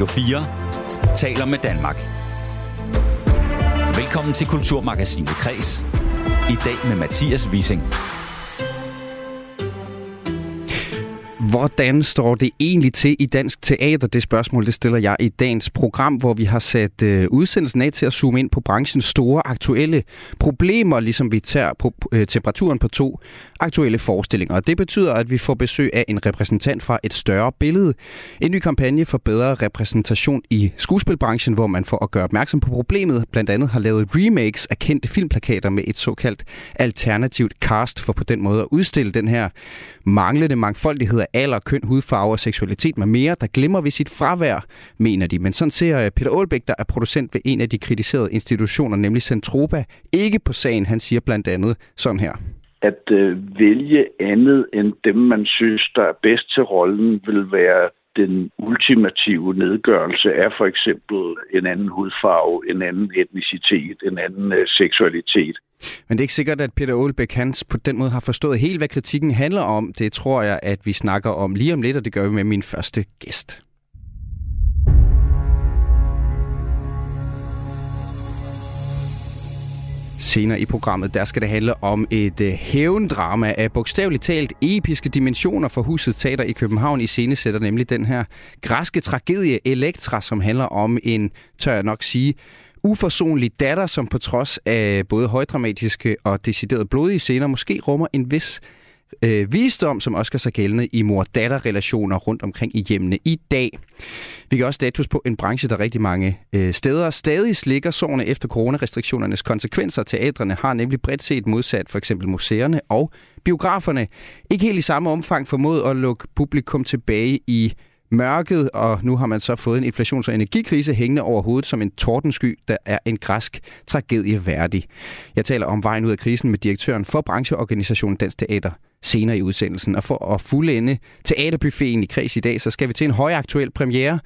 Radio 4 taler med Danmark. Velkommen til Kulturmagasinet Kræs. I dag med Mathias Wissing. Hvordan står det egentlig til i dansk teater? Det spørgsmål, det stiller jeg i dagens program, hvor vi har sat udsendelsen af til at zoome ind på branchens store aktuelle problemer, ligesom vi tager temperaturen på to aktuelle forestillinger. Og det betyder, at vi får besøg af en repræsentant fra Et Større Billede. En ny kampagne for bedre repræsentation i skuespilbranchen, hvor man for at gøre opmærksom på problemet, blandt andet har lavet remakes af kendte filmplakater med et såkaldt alternativt cast, for på den måde at udstille den her manglende mangfoldighed af alder, køn, hudfarve og seksualitet med mere, der glemmer ved sit fravær, mener de. Men sådan ser Peter Aalbæk, der er producent ved en af de kritiserede institutioner, nemlig Zentropa, ikke på sagen. Han siger blandt andet sådan her. At vælge andet end dem, man synes, der er bedst til rollen, vil være den ultimative nedgørelse af for eksempel en anden hudfarve, en anden etnicitet, en anden seksualitet. Men det er ikke sikkert, at Peter Aalbæk Hans på den måde har forstået helt, hvad kritikken handler om. Det tror jeg, at vi snakker om lige om lidt, og det gør vi med min første gæst. Senere i programmet, der skal det handle om et hævndrama af bogstaveligt talt episke dimensioner for Husets Teater i København. I scenesætter nemlig den her græske tragedie Elektra, som handler om en, tør jeg nok sige, uforsonlig datter, som på trods af både højdramatiske og decideret blodige scener måske rummer en vis visdom, som også gør sig gældende i mor-datter-relationer rundt omkring i hjemmene i dag. Vi gør også status på en branche, der rigtig mange steder stadig slikker sårene efter coronarestriktionernes konsekvenser. Teatrene har nemlig bredt set modsat for eksempel museerne og biograferne ikke helt i samme omfang formået at lukke publikum tilbage i mørket, og nu har man så fået en inflations- og energikrise hængende over hovedet som en tordensky, der er en græsk tragedie værdig. Jeg taler om vejen ud af krisen med direktøren for brancheorganisationen Dansk Teater senere i udsendelsen. Og for at fuldende teaterbuffeten i Kræs i dag, så skal vi til en højaktuel premiere.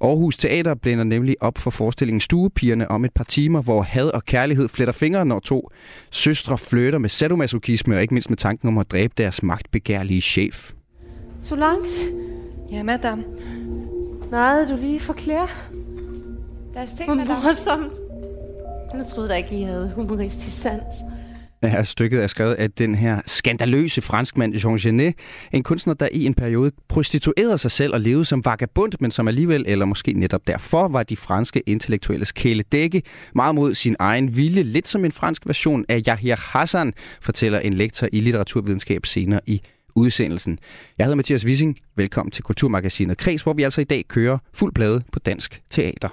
Aarhus Teater blænder nemlig op for forestillingen Stuepigerne om et par timer, hvor had og kærlighed fletter fingre, når to søstre flytter med sadomasochisme og ikke mindst med tanken om at dræbe deres magtbegærlige chef. Solange? Ja, madame. Nejede du lige for Claire? Der er ting, madame. Morsomt. Jeg troede da ikke, I havde humoristisk sans. Ja, stykket er skrevet af den her skandaløse franskmand Jean Genet, en kunstner, der i en periode prostituerede sig selv og levede som vagabond, men som alligevel, eller måske netop derfor, var de franske intellektuelles kæledække, meget mod sin egen vilje, lidt som en fransk version af Yahya Hassan, fortæller en lektor i litteraturvidenskab senere i udsendelsen. Jeg hedder Mathias Wissing. Velkommen til Kulturmagasinet Kræs, hvor vi altså i dag kører fuld plade på dansk teater.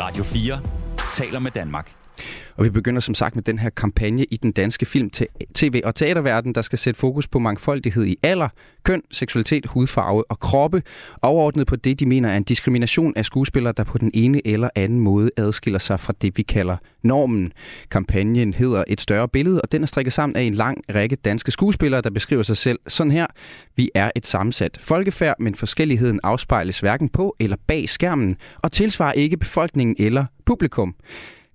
Radio 4 taler med Danmark. Og vi begynder som sagt med den her kampagne i den danske film, tv og teaterverden, der skal sætte fokus på mangfoldighed i alder, køn, seksualitet, hudfarve og kroppe, overordnet på det, de mener er en diskrimination af skuespillere, der på den ene eller anden måde adskiller sig fra det, vi kalder normen. Kampagnen hedder Et Større Billede, og den er strikket sammen af en lang række danske skuespillere, der beskriver sig selv sådan her. Vi er et sammensat folkefærd, men forskelligheden afspejles hverken på eller bag skærmen, og tilsvarer ikke befolkningen eller publikum.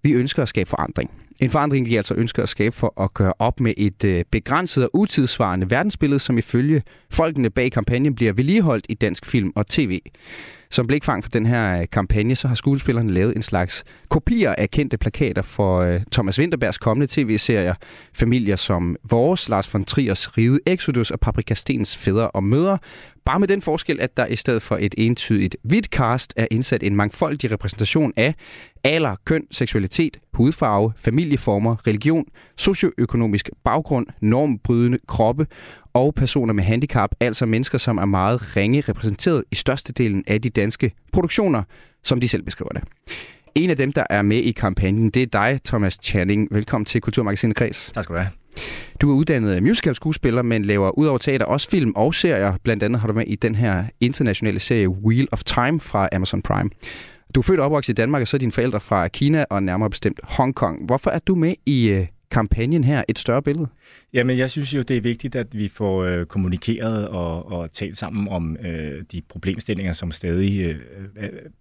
Vi ønsker at skabe forandring. En forandring, vi altså ønsker at skabe for at gøre op med et begrænset og utidssvarende verdensbillede, som ifølge folkene bag kampagnen bliver vedligeholdt i dansk film og tv. Som blikfang for den her kampagne, så har skuespillerne lavet en slags kopier af kendte plakater for Thomas Vinterbergs kommende tv-serier Familier som Vores, Lars von Triers Ride Exodus og Paprika Stens Fædre og Mødre. Bare med den forskel, at der i stedet for et entydigt hvidt cast er indsat en mangfoldig repræsentation af alder, køn, seksualitet, hudfarve, familieformer, religion, socioøkonomisk baggrund, normbrydende kroppe og personer med handicap, altså mennesker, som er meget ringe repræsenteret i størstedelen af de danske produktioner, som de selv beskriver det. En af dem, der er med i kampagnen, det er dig, Thomas Chaaching. Velkommen til Kulturmagasinet Kræs. Tak skal du have. Du er uddannet musicalskuespiller, men laver udover teater også film og serier. Blandt andet har du med i den her internationale serie Wheel of Time fra Amazon Prime. Du er født og opvokset i Danmark, og så er dine forældre fra Kina og nærmere bestemt Hongkong. Hvorfor er du med i kampagnen her, Et Større Billede? Jamen, jeg synes jo, det er vigtigt, at vi får kommunikeret og talt sammen om de problemstillinger, som stadig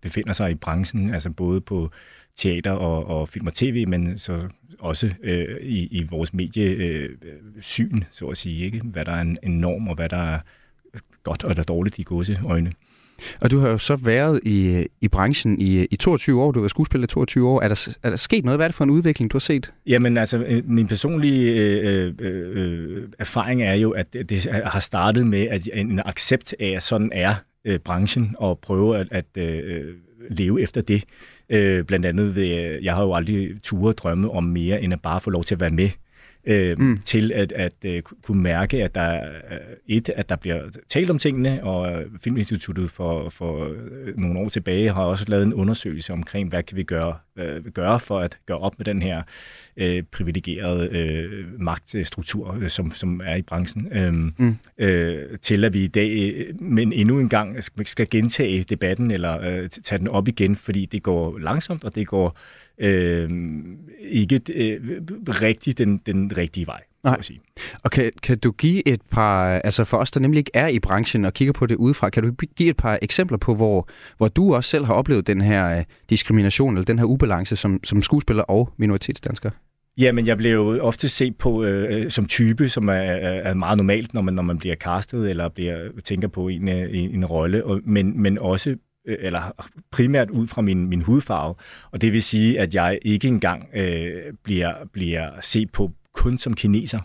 befinder sig i branchen, altså både på teater og film og tv, men så også i vores mediesyn, så at sige, ikke? Hvad der er en norm, og hvad der er godt og der dårligt i gåseøjne. Og du har jo så været i branchen i 22 år. Du var skuespiller i 22 år. Er der sket noget? Hvad er det for en udvikling, du har set? Jamen altså, min personlige erfaring er jo, at det har startet med at en accept af, at sådan er branchen, og prøve at leve efter det. Blandt andet, jeg har jo aldrig turde drømme om mere, end at bare få lov til at være med. Til at kunne mærke, at der bliver talt om tingene, og Filminstituttet for nogle år tilbage har også lavet en undersøgelse omkring, hvad kan vi gøre for at gøre op med den her privilegerede magtstruktur, som er i branchen, til at vi i dag, men endnu en gang, skal gentage debatten, eller tage den op igen, fordi det går langsomt, og det går ikke rigtig den rigtige vej. Nej. Og kan du give et par, altså for os, der nemlig ikke er i branchen og kigger på det udefra, kan du give et par eksempler på, hvor du også selv har oplevet den her diskrimination eller den her ubalance som skuespiller og minoritetsdansker? Ja, men jeg bliver jo ofte set på som type, som er meget normalt, når man bliver castet eller tænker på en rolle, men også eller primært ud fra min hudfarve, og det vil sige, at jeg ikke engang bliver set på kun som kineser,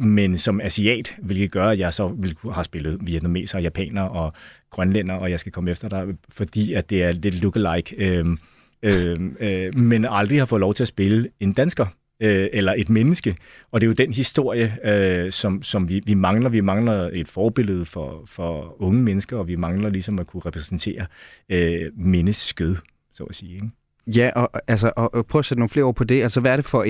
men som asiat, hvilket gør, at jeg så ville kunne have spillet vietnameser, japaner og grønlænder, og jeg skal komme efter dig, fordi at det er lidt lookalike, men aldrig har fået lov til at spille en dansker eller et menneske, og det er jo den historie, som vi mangler. Vi mangler et forbillede for unge mennesker, og vi mangler ligesom at kunne repræsentere menneskeskød, så at sige, ikke? Ja, og prøv at sætte nogle flere ord på det. Altså, hvad er det for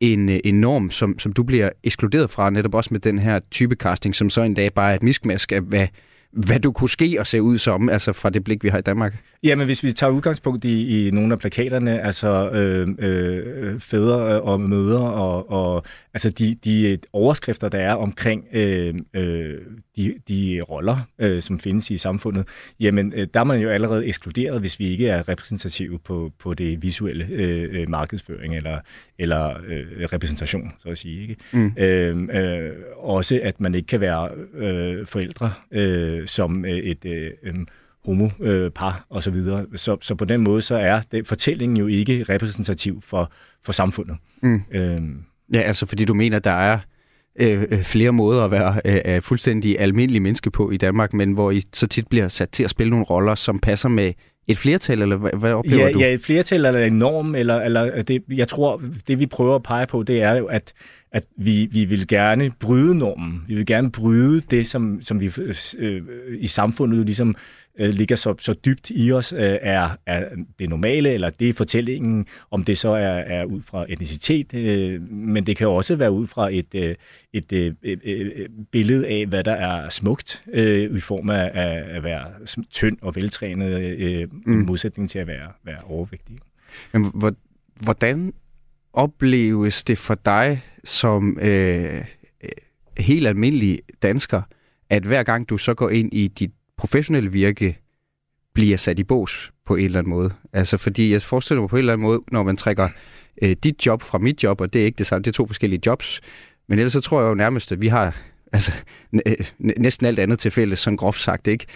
en norm, som du bliver ekskluderet fra, netop også med den her type casting, som så en dag bare er et miskmask af, hvad du kunne ske og se ud som, altså fra det blik, vi har i Danmark? Jamen, hvis vi tager udgangspunkt i nogle af plakaterne, altså fædre og mødre, og altså de overskrifter, der er omkring de roller, som findes i samfundet, jamen, der er man jo allerede ekskluderet, hvis vi ikke er repræsentative på det visuelle markedsføring eller repræsentation, så at sige, ikke? Også, at man ikke kan være forældre som et homopar og så videre. Så på den måde, så er fortællingen jo ikke repræsentativ for samfundet. Ja, altså fordi du mener, der er flere måder at være fuldstændig almindelige menneske på i Danmark, men hvor I så tit bliver sat til at spille nogle roller, som passer med et flertal, eller hvad oplever du? Ja, et flertal eller en norm, eller det, jeg tror, det vi prøver at pege på, det er jo, at vi vil gerne bryde normen. Vi vil gerne bryde det, som vi i samfundet ligesom ligger så dybt i os, er det normale, eller det er fortællingen, om det så er ud fra etnicitet, men det kan også være ud fra et billede af, hvad der er smukt, i form af at være tynd og veltrænet, i modsætning til at være overvægtig. Men hvordan opleves det for dig som helt almindelig dansker, at hver gang du så går ind i dit professionelle virke, bliver sat i bås på en eller anden måde? Altså, fordi jeg forestiller mig på en eller anden måde, når man trækker dit job fra mit job, og det er ikke det samme, det er to forskellige jobs, men ellers så tror jeg jo nærmest, at vi har altså, næsten alt andet til fælles, sådan groft sagt, ikke?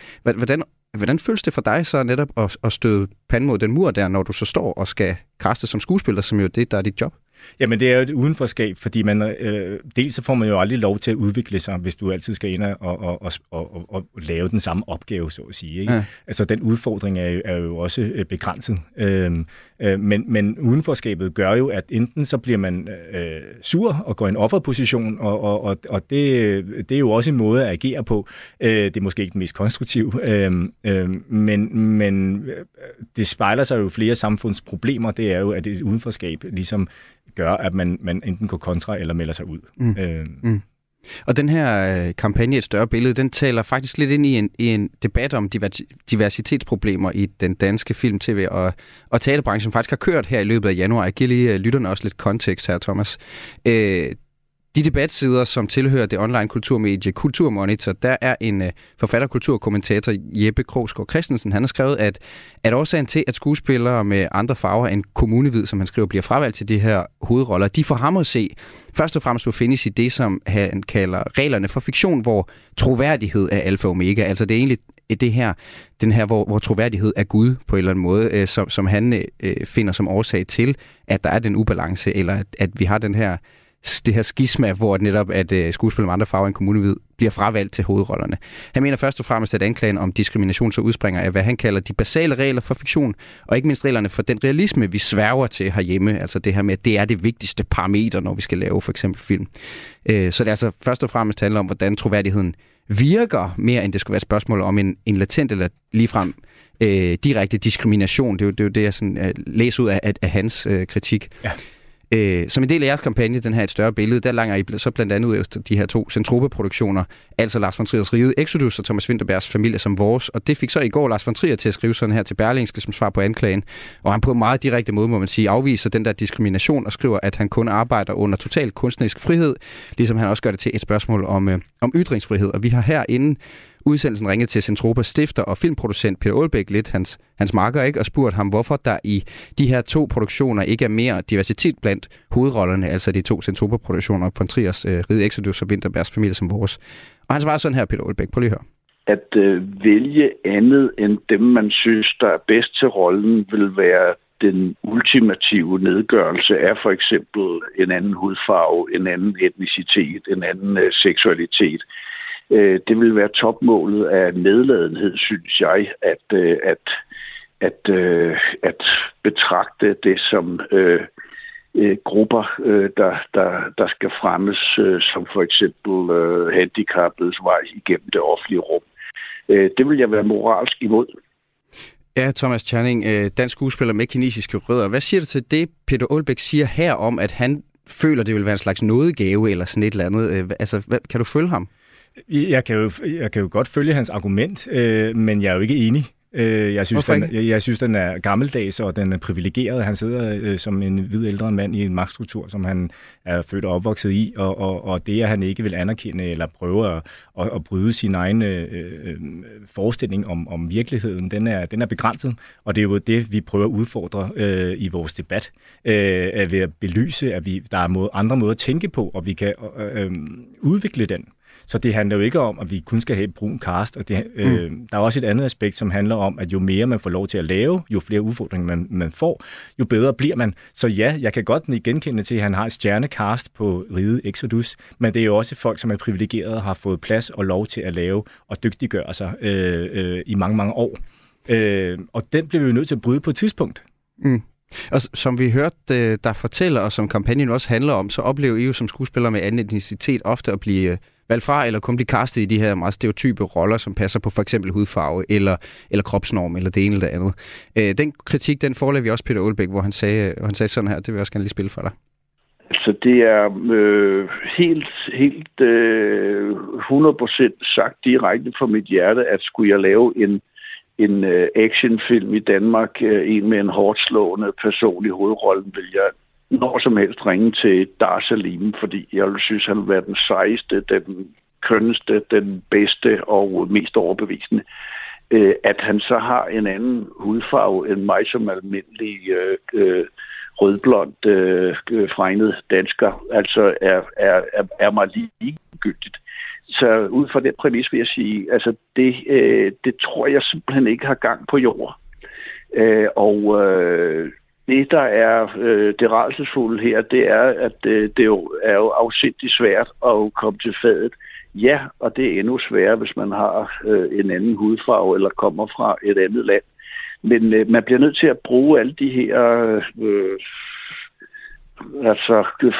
Hvordan føles det for dig så netop at støde panden mod den mur der, når du så står og skal kaste som skuespiller, som jo det, der er dit job? Jamen, det er jo et udenforskab, fordi man, dels så får man jo aldrig lov til at udvikle sig, hvis du altid skal ind og lave den samme opgave, så at sige, ikke? Ja. Altså, den udfordring er jo også begrænset. Men udenforskabet gør jo, at enten så bliver man sur og går i en offerposition, og det er jo også en måde at agere på. Det er måske ikke den mest konstruktive, men det spejler sig jo flere samfundsproblemer. Det er jo, at et udenforskab ligesom gør, at man enten går kontra eller melder sig ud. Og den her kampagne Et Større Billede, den taler faktisk lidt ind i en debat om diversitetsproblemer i den danske film, tv og teaterbranchen faktisk har kørt her i løbet af januar. Jeg giver lige lytterne også lidt kontekst her, Thomas. de debatsider, som tilhører det online kulturmedie Kulturmonitor, der er en forfatterkulturkommentator, Jeppe Krogsgaard Christensen. Han har skrevet, at årsagen til, at skuespillere med andre farver end kommunehvid, som han skriver, bliver fravalgt til de her hovedroller, de får ham at se. Først og fremmest må findes i det, som han kalder reglerne for fiktion, hvor troværdighed er alfa og omega. Altså det er egentlig det her, den her, hvor troværdighed er Gud på en eller anden måde, som han finder som årsag til, at der er den ubalance, eller at vi har det her skisma, hvor netop at skuespillere med andre farver end kommunehvid bliver fravalgt til hovedrollerne. Han mener først og fremmest, at anklagen om diskrimination så udspringer af, hvad han kalder de basale regler for fiktion, og ikke mindst reglerne for den realisme, vi sværger til herhjemme, altså det her med, at det er det vigtigste parameter, når vi skal lave for eksempel film. Så det altså først og fremmest handler om, hvordan troværdigheden virker, mere end det skulle være et spørgsmål om en latent eller ligefrem direkte diskrimination. Det er jo det, jeg sådan, læser ud af hans kritik. Ja. Som en del af jeres kampagne, den her Et Større Billede, der langer I så blandt andet ud efter de her 2 Zentropa-produktioner, altså Lars von Triers Riget, Exodus og Thomas Vinterbergs Familier som Vores, og det fik så i går Lars von Trier til at skrive sådan her til Berlingske som svar på anklagen, og han på en meget direkte måde, må man sige, afviser den der diskrimination og skriver, at han kun arbejder under total kunstnerisk frihed, ligesom han også gør det til et spørgsmål om ytringsfrihed, og vi har herinde udsendelsen ringede til Zentropas stifter og filmproducent Peter Aalbæk, lidt hans makker, ikke, og spurgte ham, hvorfor der i de her 2 produktioner ikke er mere diversitet blandt hovedrollerne, altså de 2 Zentropa-produktioner von Triers Ride Exodus og Vinterbergs Familie som Vores. Og han svarede sådan her, Peter Aalbæk, prøv lige at høre. At vælge andet end dem, man synes, der er bedst til rollen, vil være den ultimative nedgørelse af for eksempel en anden hudfarve, en anden etnicitet, en anden seksualitet. Det vil være topmålet af nedladenhed, synes jeg, at betragte det som grupper, der skal fremmes, som for eksempel handicappedes vej igennem det offentlige rum. Det vil jeg være moralsk imod. Ja, Thomas Chaaching, dansk skuespiller med kinesiske rødder. Hvad siger du til det, Peter Aalbæk siger her om, at han føler, det vil være en slags nådegave eller sådan et eller andet? Altså, kan du følge ham? Jeg kan jo godt følge hans argument, men jeg er jo ikke enig. Jeg synes, den er gammeldags, og den er privilegeret. Han sidder som en hvid ældre mand i en magtstruktur, som han er født og opvokset i, og det, at han ikke vil anerkende eller prøve at bryde sin egen forestilling om virkeligheden, den er begrænset. Og det er jo det, vi prøver at udfordre i vores debat, ved at belyse, at der er andre måder at tænke på, og vi kan udvikle den. Så det handler jo ikke om, at vi kun skal have et brun cast. Og det, der er også et andet aspekt, som handler om, at jo mere man får lov til at lave, jo flere udfordringer man får, jo bedre bliver man. Så ja, jeg kan godt genkende til, at han har et stjernecast på Ride Exodus, men det er jo også folk, som er privilegerede og har fået plads og lov til at lave og dygtiggøre sig i mange, mange år. Og den bliver vi jo nødt til at bryde på et tidspunkt. Mm. Og som vi hørte, der fortæller, og som kampagnen også handler om, så oplever I jo som skuespiller med anden etnicitet ofte at blive valgt fra eller kun blive castet i de her meget stereotype roller, som passer på for eksempel hudfarve eller kropsnorm eller det ene eller det andet. Den kritik, den forelagde vi også Peter Aalbæk, hvor han sagde sådan her, det vil jeg også gerne lige spille for dig. Altså det er helt 100% sagt direkte fra mit hjerte, at skulle jeg lave en actionfilm i Danmark, en med en hårdt slående person i hovedrollen, vil jeg når som helst ringe til Dar Salim, fordi jeg synes, han vil være den sejeste, den kønneste, den bedste og mest overbevisende. At han så har en anden hudfarve end mig som almindelig rødblond fregnet dansker, altså er mig ligegyldigt. Så ud fra den præmis vil jeg sige, altså det tror jeg simpelthen ikke har gang på jord. Det, der er det rædselsfulde her, det er, at det jo er jo afsindigt svært at komme til fadet. Ja, og det er endnu sværere, hvis man har en anden hudfarve eller kommer fra et andet land. Men man bliver nødt til at bruge alle de her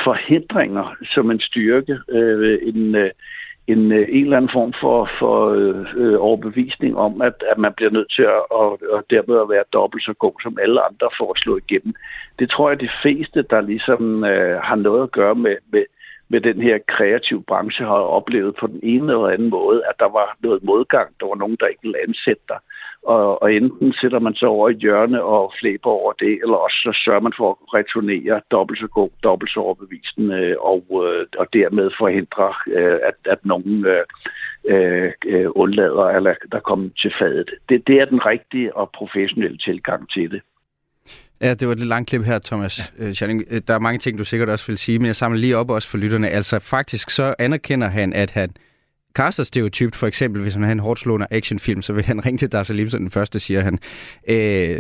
forhindringer som en styrke, en eller anden form for overbevisning om, at man bliver nødt til at dermed at være dobbelt så god som alle andre for at slå igennem. Det tror jeg, de fleste, der ligesom har noget at gøre med den her kreative branche, har oplevet på den ene eller anden måde, at der var noget modgang. Der var nogen, der ikke ville ansætte dig. Og enten sætter man sig over i hjørne og flæber over det, eller også så sørger man for at returnere dobbelt så god, dobbelt så overbevisende, og dermed forhindre, at nogen undlader, eller der kommer til fadet. Det er den rigtige og professionelle tilgang til det. Ja, det var et langt klip her, Thomas Chaaching. Ja. Der er mange ting, du sikkert også vil sige, men jeg samler lige op også for lytterne. Altså faktisk så anerkender han, at han kaster stereotypt, for eksempel, hvis han har en hårdslående actionfilm, så vil han ringe til Dar Salim som den første, siger han.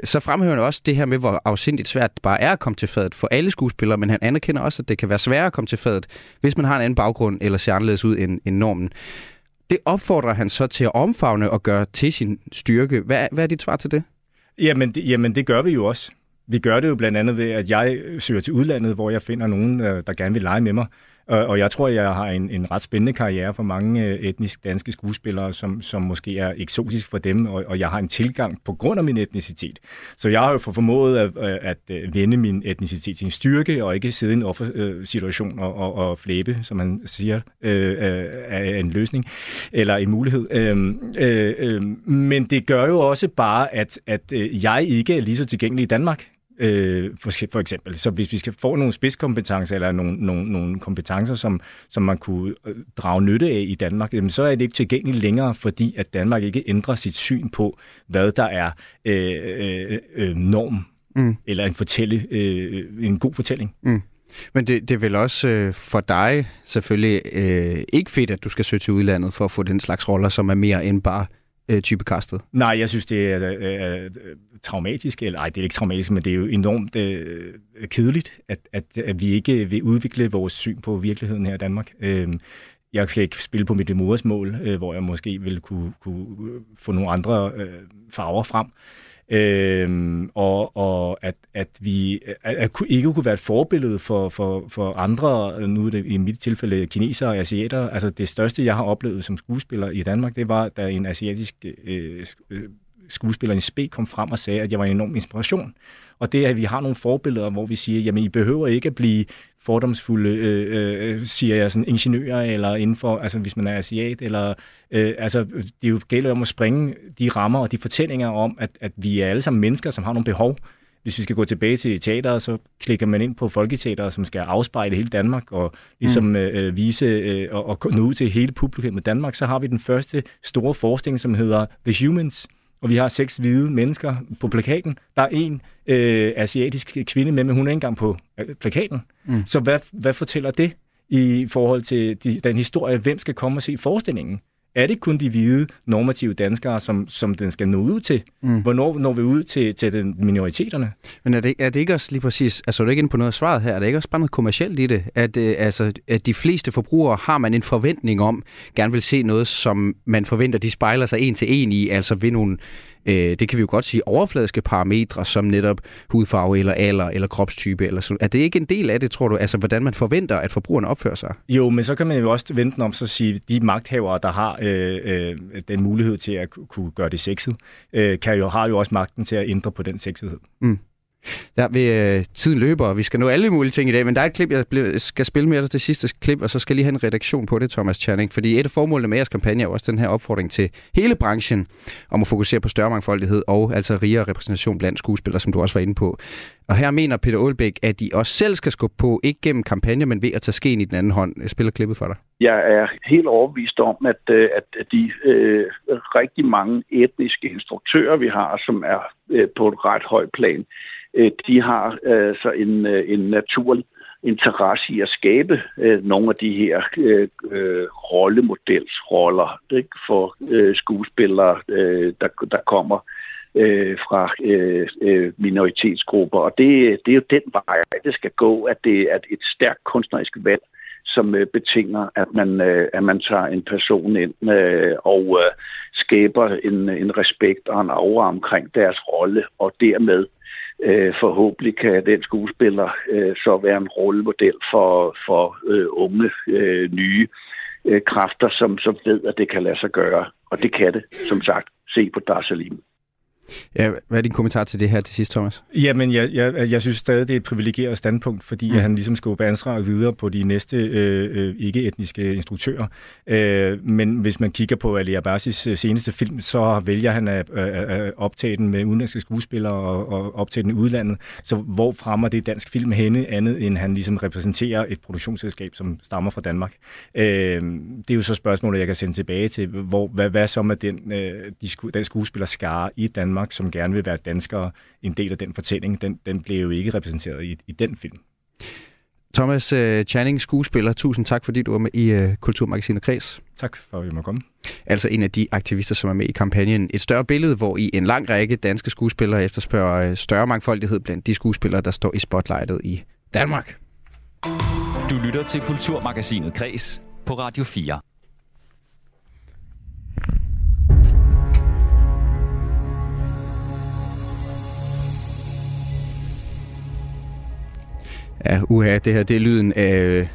Så fremhæver han også det her med, hvor afsindigt svært det bare er at komme til fadet for alle skuespillere, men han anerkender også, at det kan være sværere at komme til fadet, hvis man har en anden baggrund eller ser anderledes ud end normen. Det opfordrer han så til at omfavne og gøre til sin styrke. Hvad er dit svar til det? Jamen, det gør vi jo også. Vi gør det jo blandt andet ved, at jeg søger til udlandet, hvor jeg finder nogen, der gerne vil lege med mig. Og jeg tror, jeg har en ret spændende karriere for mange etnisk danske skuespillere, som måske er eksotisk for dem, og jeg har en tilgang på grund af min etnicitet. Så jeg har jo formået at vende min etnicitet til en styrke, og ikke sidde i en offersituation og flæbe, som man siger, af en løsning eller en mulighed. Men det gør jo også bare, at jeg ikke er lige så tilgængelig i Danmark. For eksempel. Så hvis vi skal få nogle spidskompetencer eller nogle kompetencer, som man kunne drage nytte af i Danmark, så er det ikke tilgængeligt længere, fordi at Danmark ikke ændrer sit syn på, hvad der er norm eller en god fortælling. Mm. Men det er vel også for dig selvfølgelig ikke fedt, at du skal søge til udlandet for at få den slags roller, som er mere end bare type castet? Nej, jeg synes, det er traumatisk, eller ej, det er ikke traumatisk, men det er jo enormt kedeligt, at vi ikke vil udvikle vores syn på virkeligheden her i Danmark. Jeg kan ikke spille på mit modersmål, hvor jeg måske vil kunne få nogle andre farver frem. Og at vi ikke kunne være et forbillede for andre, nu i mit tilfælde kinesere og asiater. Altså det største, jeg har oplevet som skuespiller i Danmark, det var, da en asiatisk skuespiller, en spæk, kom frem og sagde, at jeg var en enorm inspiration. Og det er, at vi har nogle forbilleder, hvor vi siger, jamen I behøver ikke at blive fordomsfulde, siger jeg, sådan ingeniører eller inden for, altså hvis man er asiat, eller, altså det er jo gælder om at sprænge de rammer og de fortællinger om, at vi er alle sammen mennesker, som har nogle behov. Hvis vi skal gå tilbage til teateret, så klikker man ind på Folketeateret, som skal afspejle hele Danmark og ligesom vise og nå ud til hele publikum i Danmark. Så har vi den første store forestilling, som hedder The Humans, og vi har 6 hvide mennesker på plakaten. Der er en asiatisk kvinde med, men hun er ikke engang på plakaten. Mm. Så hvad fortæller det i forhold til den historie? Hvem skal komme og se forestillingen? Er det kun de hvide, normative danskere, som den skal nå ud til? Mm. Hvornår når vi ud til minoriteterne? Men er det ikke også lige præcis, altså er du ikke inde på noget af svaret her, er det ikke også bare noget kommercielt i det? At de fleste forbrugere har man en forventning om, gerne vil se noget, som man forventer, de spejler sig en til en i, altså ved nogle, det kan vi jo godt sige, overfladiske parametre, som netop hudfarve eller alder eller kropstype. Eller sådan. Er det ikke en del af det, tror du, altså hvordan man forventer, at forbrugerne opfører sig? Jo, men så kan man jo også vente om så at sige, de magthavere, der har den mulighed til at kunne gøre det sexet, har jo også magten til at ændre på den sexethed. Mm. Der ved tiden løber, og vi skal nå alle mulige ting i dag, men der er et klip, jeg skal spille med dig, det sidste klip, og så skal jeg lige have en redaktion på det, Thomas Chaaching, fordi et af formålene med jeres kampagne er også den her opfordring til hele branchen om at fokusere på større mangfoldighed og altså rigere repræsentation blandt skuespillere, som du også var inde på. Og her mener Peter Aalbæk, at I også selv skal skubbe på, ikke gennem kampagne, men ved at tage skeen i den anden hånd. Jeg spiller klippet for dig. Jeg er helt overbevist om, at de rigtig mange etniske instruktører, vi har, som er på et ret højt plan, de har så en naturlig interesse i at skabe nogle af de her rollemodelsroller for skuespillere, der kommer fra minoritetsgrupper. Og det er jo den vej, det skal gå, at det er et stærkt kunstnerisk valg, som betinger, at man tager en person ind og skaber en respekt og en aura omkring deres rolle, og dermed forhåbentlig kan den skuespiller så være en rollemodel for unge, nye kræfter, som ved, at det kan lade sig gøre. Og det kan det, som sagt. Se på Dar Salim. Ja, hvad er din kommentar til det her til sidst, Thomas? Jamen, jeg synes stadig, det er et privilegeret standpunkt, fordi han ligesom skal åbne ansvaret videre på de næste ikke-etniske instruktører. Men hvis man kigger på Ali Abassis seneste film, så vælger han at optage den med udenlandske skuespillere og optage den i udlandet. Så hvor fremmer det dansk film henne, andet end han ligesom repræsenterer et produktionsselskab, som stammer fra Danmark? Det er jo så spørgsmålet, jeg kan sende tilbage til, hvad så med den skuespillerskare i Danmark, som gerne vil være danskere, en del af den fortælling, den blev jo ikke repræsenteret i den film. Thomas Chaaching, skuespiller, tusind tak, fordi du var med i Kulturmagasinet Kræs. Tak for, at I må komme. Altså en af de aktivister, som er med i kampagnen Et Større Billede, hvor i en lang række danske skuespillere efterspørger større mangfoldighed blandt de skuespillere, der står i spotlightet i Danmark. Du lytter til Kulturmagasinet Kræs på Radio 4. Ja, det her, det er lyden af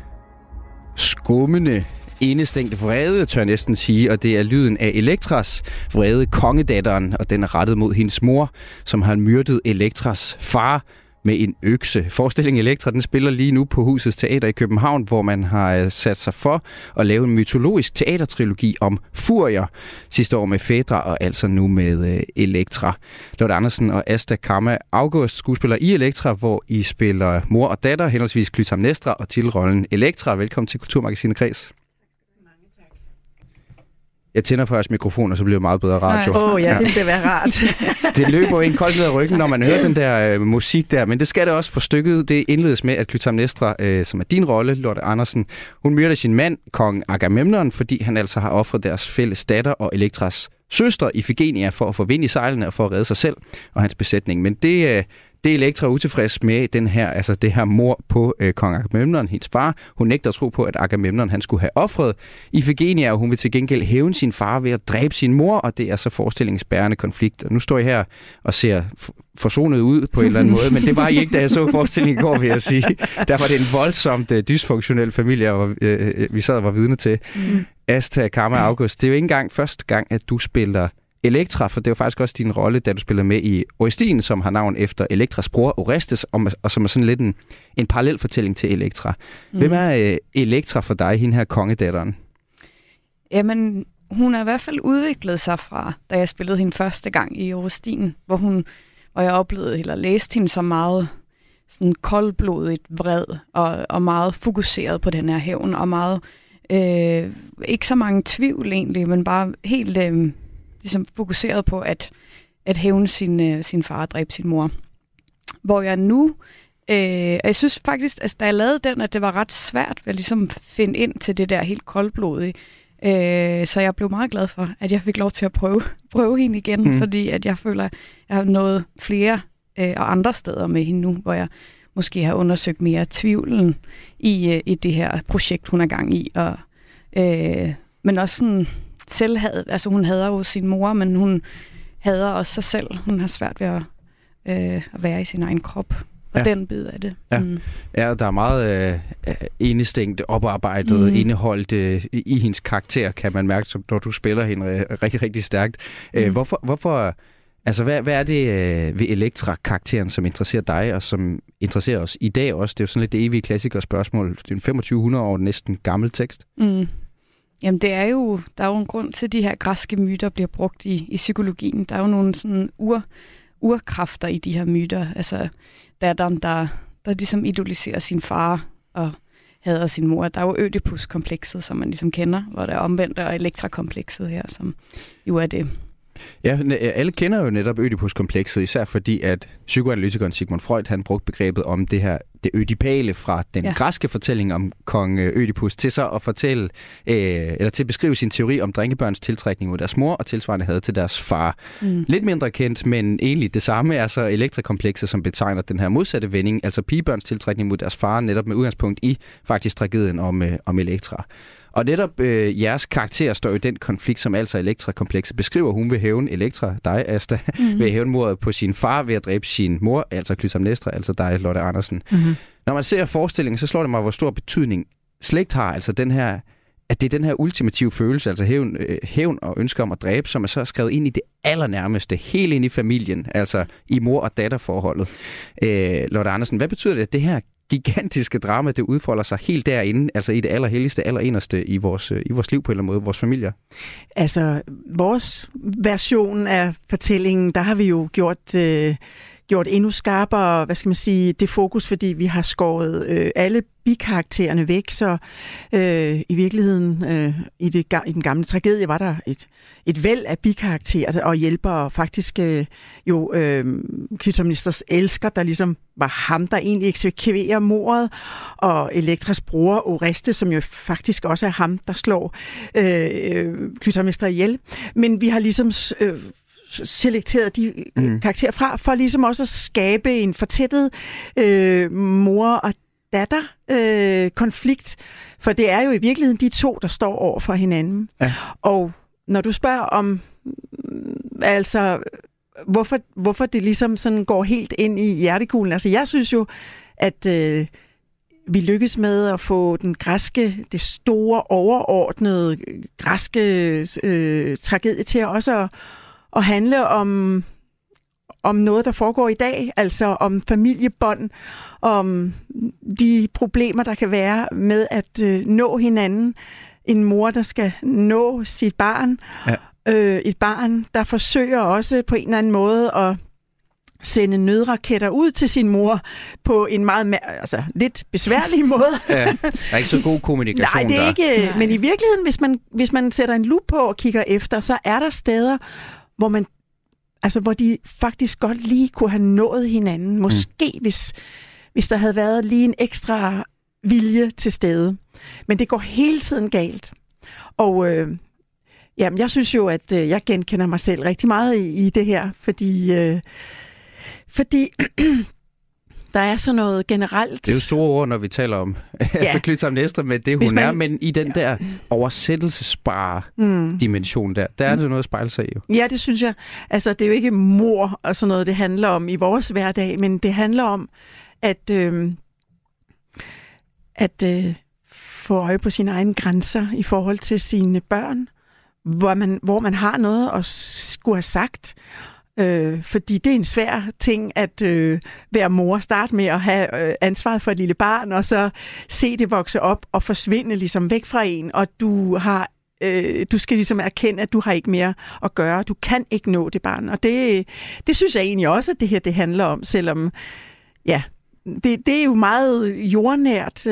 skummende, indestængt vrede, tør næsten sige, og det er lyden af Elektras vrede, kongedatteren, og den er rettet mod hendes mor, som har myrdet Elektras far med en økse. Forestillingen Elektra, den spiller lige nu på Husets Teater i København, hvor man har sat sig for at lave en mytologisk teatertrilogi om furier. Sidste år med Fædre og altså nu med Elektra. Lotte Andersen og Asta Kamma August, skuespiller i Elektra, hvor I spiller mor og datter, henholdsvis Klytaimnestra og titelrollen Elektra. Velkommen til Kulturmagasinet Kræs. Jeg tænder for jeres mikrofon, og så bliver det meget bedre radio. Ja, det bliver være rart. Det løber en koldt ned ad ryggen, når man hører den der musik der, men det skal det også for stykket. Det indledes med, at Klytaimnestra, som er din rolle, Lotte Andersen, hun myrder sin mand, kong Agamemnon, fordi han altså har offret deres fælles datter og Elektras søster, Ifigenia, for at få vind i sejlene og for at redde sig selv og hans besætning. Men det er Elektra utilfreds med, den her, altså det her mord på kong Agamemnon, hendes far. Hun nægter at tro på, at Agamemnon han skulle have offret Ifigenia, og hun vil til gengæld hævne sin far ved at dræbe sin mor, og det er så forestillingens bærende konflikt. Og nu står jeg her og ser forsonet ud på en eller anden måde, men det var I ikke, da jeg så forestillingen i går, vil jeg sige. Der var det en voldsomt dysfunktionel familie, og vi sad og var vidne til. Asta Kamma August, det er jo ikke engang første gang, at du spiller Elektra, for det er jo faktisk også din rolle, da du spiller med i Orestien, som har navn efter Elektras bror Orestes, og som er sådan lidt en parallel fortælling til Elektra. Hvem er Elektra for dig, hende her kongedatteren? Jamen, hun har i hvert fald udviklet sig fra, da jeg spillede hende første gang i Orestien, hvor jeg oplevede eller læste hende så meget sådan koldblodigt vred, og meget fokuseret på den her hævn, og meget ikke så mange tvivl egentlig, men bare helt ligesom fokuseret på at hævne sin far og dræbe sin mor. Hvor jeg nu, og jeg synes faktisk, altså, da jeg lavede den, at det var ret svært at ligesom finde ind til det der helt koldblodige. Så jeg blev meget glad for, at jeg fik lov til at prøve hende igen, fordi at jeg føler, at jeg har nået flere og andre steder med hende nu, hvor jeg måske har undersøgt mere tvivlen i det her projekt, hun er gang i. Og, men også sådan altså hun hader jo sin mor, men hun hader også sig selv. Hun har svært ved at være i sin egen krop, og den bid af det. Ja, der er meget indestængt, oparbejdet, indeholdt i hendes karakter, kan man mærke, som når du spiller hende rigtig, rigtig stærkt. Hvorfor altså, hvad er det ved Elektra-karakteren, som interesserer dig, og som interesserer os i dag også? Det er jo sådan lidt det evige klassikerspørgsmål. Det er en 2500 år næsten gammel tekst. Jamen, der er jo en grund til, at de her græske myter bliver brugt i psykologien. Der er jo nogle sådan urkræfter i de her myter. Altså, datteren, der ligesom idoliserer sin far og hader sin mor. Der er jo Ødipus-komplekset, som man ligesom kender, hvor der er omvendt, og Elektra-komplekset her, som jo er det. Ja, alle kender jo netop Ødipus-komplekset, især fordi, at psykoanalytikeren Sigmund Freud, han brugte begrebet om det her, det ødipale fra den græske fortælling om kong Ødipus til så at fortælle, eller til at beskrive sin teori om drinkebørns tiltrækning mod deres mor og tilsvarende had til deres far. Lidt mindre kendt, men egentlig det samme er så Elektra-komplekset, som betegner den her modsatte vending, altså pigebørns tiltrækning mod deres far, netop med udgangspunkt i faktisk tragedien om Elektra. Og netop jeres karakter står jo i den konflikt, som altså Elektra-komplekset beskriver. Hun vil hævne Elektra, dig Asta, vil hævne mordet på sin far ved at dræbe sin mor, altså Klytaimnestra, altså dig Lotte Andersen. Når man ser forestillingen, så slår det mig, hvor stor betydning slægt har, altså den her at det er den her ultimative følelse, altså hævn og ønske om at dræbe, som er så skrevet ind i det allernærmeste, helt ind i familien, altså i mor- og datterforholdet. Lotte Andersen, hvad betyder det, at det her gigantiske drama, det udfolder sig helt derinde, altså i det allerhelligste, allerenderste i vores liv på en eller anden måde, vores familier? Altså, vores version af fortællingen, der har vi jo gjort endnu skarpere, hvad skal man sige, det fokus, fordi vi har skåret alle bikaraktererne væk, så i virkeligheden i den gamle tragedie var der et væld af bikarakterer og hjælpere, faktisk Klytaimnestras elsker, der ligesom var ham, der egentlig eksekverer mordet, og Elektras bror Orestes, som jo faktisk også er ham, der slår Klytaimnestra ihjel. Men vi har ligesom selekteret de karakterer fra, for ligesom også at skabe en fortættet mor- og datterkonflikt. For det er jo i virkeligheden de to, der står over for hinanden. Ja. Og når du spørger om, altså, hvorfor det ligesom sådan går helt ind i hjertekuglen, altså jeg synes jo, at vi lykkes med at få det store, overordnede græske tragedie til også at handle om noget, der foregår i dag, altså om familiebånd, om de problemer, der kan være med at nå hinanden. En mor, der skal nå sit barn. Ja. Et barn, der forsøger også på en eller anden måde at sende nødraketter ud til sin mor på en meget lidt besværlig måde. Ja, der er ikke så god kommunikation. Nej, det er ikke. Nej. Men i virkeligheden, hvis man sætter en lup på og kigger efter, så er der steder, hvor de faktisk godt lige kunne have nået hinanden. Måske hvis der havde været lige en ekstra vilje til stede. Men det går hele tiden galt. Og jeg synes jo, at jeg genkender mig selv rigtig meget i det her, fordi der er sådan noget generelt. Det er jo store ord, når vi taler om Klytaimnestra med det, hun er, men i den der oversættelsesbare dimension der er det noget at spejle sig i. Ja, det synes jeg. Altså, det er jo ikke mor og sådan noget, det handler om i vores hverdag, men det handler om at få øje på sine egne grænser i forhold til sine børn, hvor man har noget at skulle have sagt. Fordi det er en svær ting at være mor, starte med at have ansvaret for et lille barn, og så se det vokse op og forsvinde ligesom væk fra en, og du skal ligesom erkende, at du har ikke mere at gøre, du kan ikke nå det barn, og det synes jeg egentlig også, at det her det handler om, selvom det er jo meget jordnært,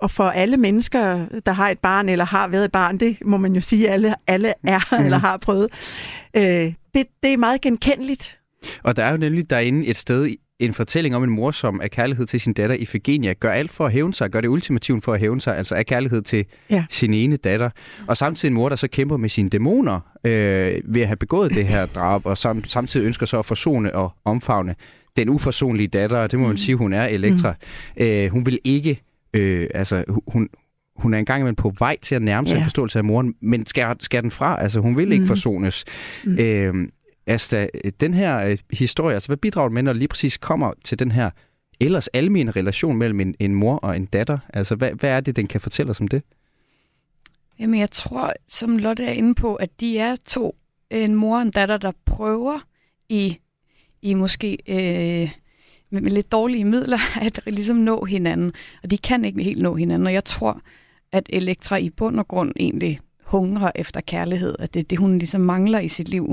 og for alle mennesker, der har et barn eller har været et barn, det må man jo sige, alle er eller har prøvet. Det er meget genkendeligt. Og der er jo nemlig derinde et sted, en fortælling om en mor, som af kærlighed til sin datter Ifigenia gør alt for at hævne sig, gør det ultimativt for at hævne sig, altså af kærlighed til sin ene datter. Og samtidig en mor, der så kæmper med sine dæmoner ved at have begået det her drab, og samtidig ønsker så at forsone og omfavne den uforsonlige datter, og det må man sige, hun er, Elektra. Hun vil ikke, hun er engang imellem på vej til at nærme sig en forståelse af moren, men skærer den fra, altså hun vil ikke forsones. Altså, den her historie, altså hvad bidrager den med, når lige præcis kommer til den her ellers almene relation mellem en mor og en datter? Altså, hvad er det, den kan fortælle os om det? Jamen, jeg tror, som Lotte er inde på, at de er to, en mor og en datter, der prøver i måske med lidt dårlige midler, at ligesom nå hinanden. Og de kan ikke helt nå hinanden. Og jeg tror, at Elektra i bund og grund egentlig hungrer efter kærlighed. At det er det, hun ligesom mangler i sit liv.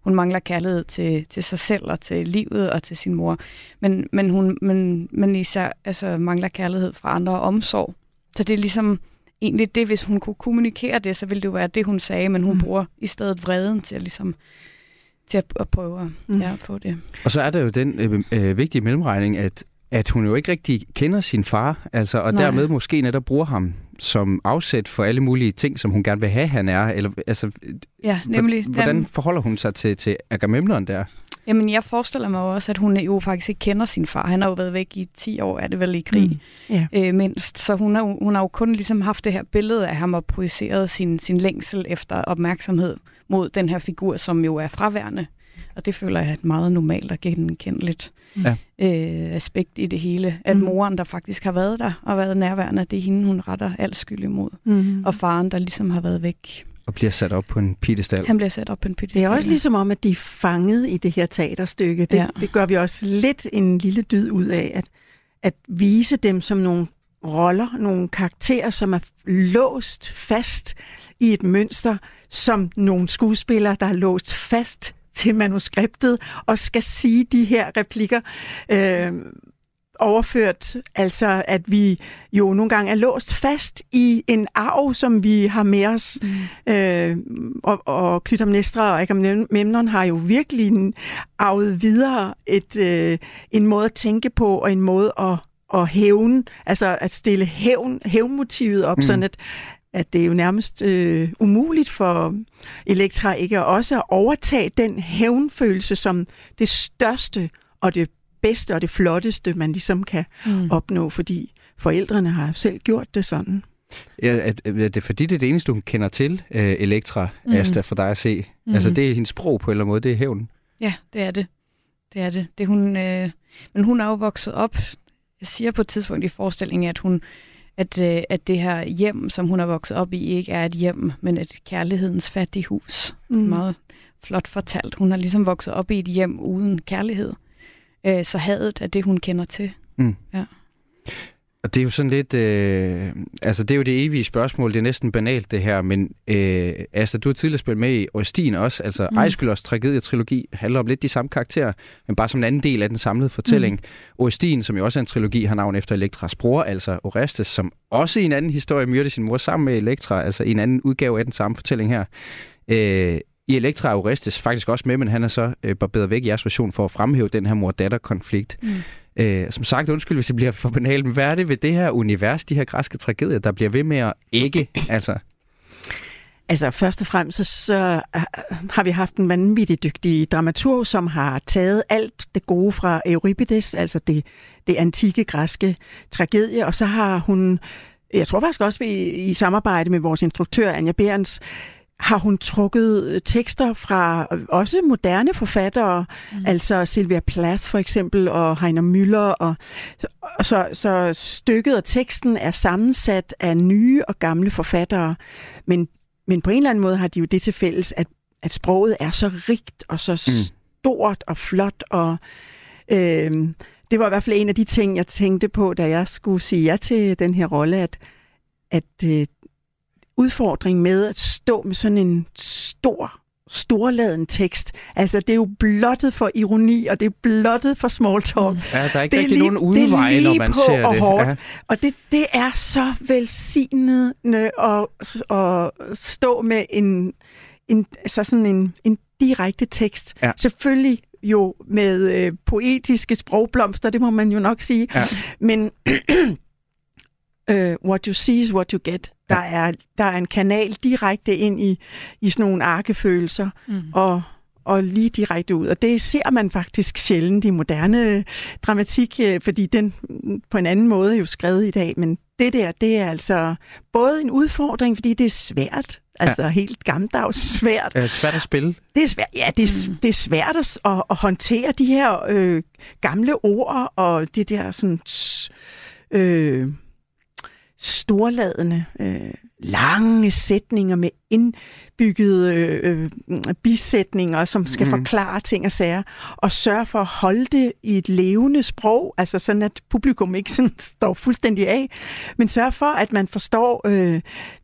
Hun mangler kærlighed til sig selv og til livet og til sin mor. Men især mangler kærlighed fra andre og omsorg. Så det er ligesom egentlig det, hvis hun kunne kommunikere det, så ville det jo være det, hun sagde. Men hun bruger i stedet vreden til at ligesom til at prøve at få det. Og så er der jo den vigtige mellemregning, at hun jo ikke rigtig kender sin far, altså, og dermed måske netop bruger ham som afsæt for alle mulige ting, som hun gerne vil have, han er. Eller, altså, ja, nemlig. Hvordan forholder hun sig til Agamemnon der? Jamen, jeg forestiller mig også, at hun jo faktisk ikke kender sin far. Han har jo været væk i 10 år, er det vel, i krig mindst. Så hun har jo kun ligesom haft det her billede af ham og projiceret sin længsel efter opmærksomhed mod den her figur, som jo er fraværende. Og det føler jeg er et meget normalt og genkendeligt aspekt i det hele. At moren, der faktisk har været der og været nærværende, det er hende, hun retter al skyld imod. Mm. Og faren, der ligesom har været væk. Og bliver sat op på en piedestal. Han bliver sat op på en piedestal. Det er også ligesom om, at de er fanget i det her teaterstykke. Det gør vi også lidt en lille dyd ud af, at vise dem som nogle roller, nogle karakterer, som er låst fast i et mønster, som nogle skuespillere, der er låst fast til manuskriptet, og skal sige de her replikker overført, altså at vi jo nogle gange er låst fast i en arv, som vi har med os. Og Klytaimnestra og Agamemnon har jo virkelig arvet videre en måde at tænke på, og en måde at hævne, altså at stille hævnmotivet op, sådan at det er jo nærmest umuligt for Elektra ikke også at overtage den hævnfølelse som det største og det bedste og det flotteste, man ligesom kan opnå, fordi forældrene har selv gjort det sådan. Ja, det er fordi det er det eneste, hun kender til, Elektra, Asta, for dig at se. Altså det er hendes sprog på en eller anden måde, det er hævn. Ja, det er det. Det er det. Det er hun, men hun er jo vokset op, jeg siger på et tidspunkt i forestillingen, at hun at det her hjem, som hun er vokset op i, ikke er et hjem, men et kærlighedens fattig hus. Meget flot fortalt. Hun har ligesom vokset op i et hjem uden kærlighed. Så hadet er det, hun kender til. Ja. Og det er jo sådan lidt... altså, det er jo det evige spørgsmål. Det er næsten banalt, det her. Men altså, du har tidligere spillet med i Orestien også. Altså, Ejskylders tragedie-trilogi handler om lidt de samme karakterer, men bare som en anden del af den samlede fortælling. Orestien, som jo også er en trilogi, har navn efter Elektras bror, altså Orestes, som også i en anden historie myrder sin mor sammen med Elektra, altså i en anden udgave af den samme fortælling her. I Elektra er Orestes faktisk også med, men han er så barberet væk i jeres version for at fremhæve den her mor-datter-konflikt. Som sagt, undskyld, hvis det bliver for banalt, men hvad er det ved det her univers, de her græske tragedier, der bliver ved med at ikke? Altså først og fremmest så har vi haft en vanvittig dygtig dramaturg, som har taget alt det gode fra Euripides, altså det antikke græske tragedie, og så har hun, jeg tror faktisk også i samarbejde med vores instruktør Anja Behrens, har hun trukket tekster fra også moderne forfattere, altså Sylvia Plath for eksempel, og Heiner Müller, og så stykket og teksten er sammensat af nye og gamle forfattere, men på en eller anden måde har de jo det til fælles, at sproget er så rigt og så stort og flot, og det var i hvert fald en af de ting, jeg tænkte på, da jeg skulle sige ja til den her rolle, at udfordring med at stå med sådan en storladen tekst. Altså, det er jo blottet for ironi, og det er blottet for small talk. Ja, der er ikke rigtig nogen udveje, når man ser det. Og hårdt. Ja. Og det er så velsignende at stå med en direkte tekst. Ja. Selvfølgelig jo med poetiske sprogblomster, det må man jo nok sige. Ja. Men... what you see is what you get. Ja. Der er en kanal direkte ind i sådan nogle arkefølelser, og lige direkte ud. Og det ser man faktisk sjældent i moderne dramatik, fordi den på en anden måde er jo skrevet i dag. Men det er altså både en udfordring, fordi det er svært, altså helt gammeldags svært. Svært at spille. Det er svært, ja, det er svært at håndtere de her gamle ord, og det der sådan... storladende, lange sætninger med indbyggede bisætninger, som skal forklare ting og sager, og sørge for at holde det i et levende sprog, altså sådan, at publikum ikke sådan står fuldstændig af, men sørge for, at man forstår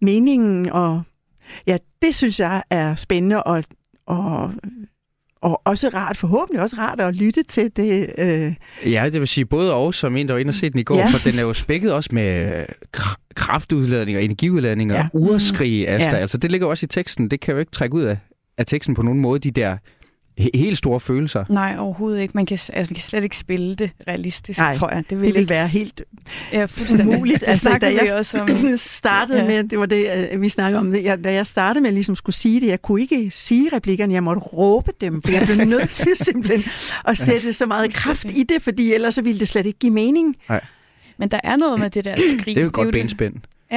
meningen, og ja, det synes jeg er spændende, og også rart, forhåbentlig også rart at lytte til det. Ja, det vil sige både og, som en, der var inde og set den i går, for den er jo spækket også med kraftudladninger, energiudladninger, urskrig, Asta. Ja. Altså, det ligger også i teksten. Det kan jo ikke trække ud af teksten på nogen måde, de der helt store følelser. Nej, overhovedet ikke. Man kan slet ikke spille det realistisk, tror jeg. Det vil være helt umuligt. Altså, da jeg startede med, det var det, vi snakkede om, da jeg startede med ligesom skulle sige det, jeg kunne ikke sige replikkerne, jeg måtte råbe dem, for jeg blev nødt til simpelthen at sætte så meget kraft i det, fordi ellers så ville det slet ikke give mening. Nej. Men der er noget med det der skrig. Det er jo et godt benspænd.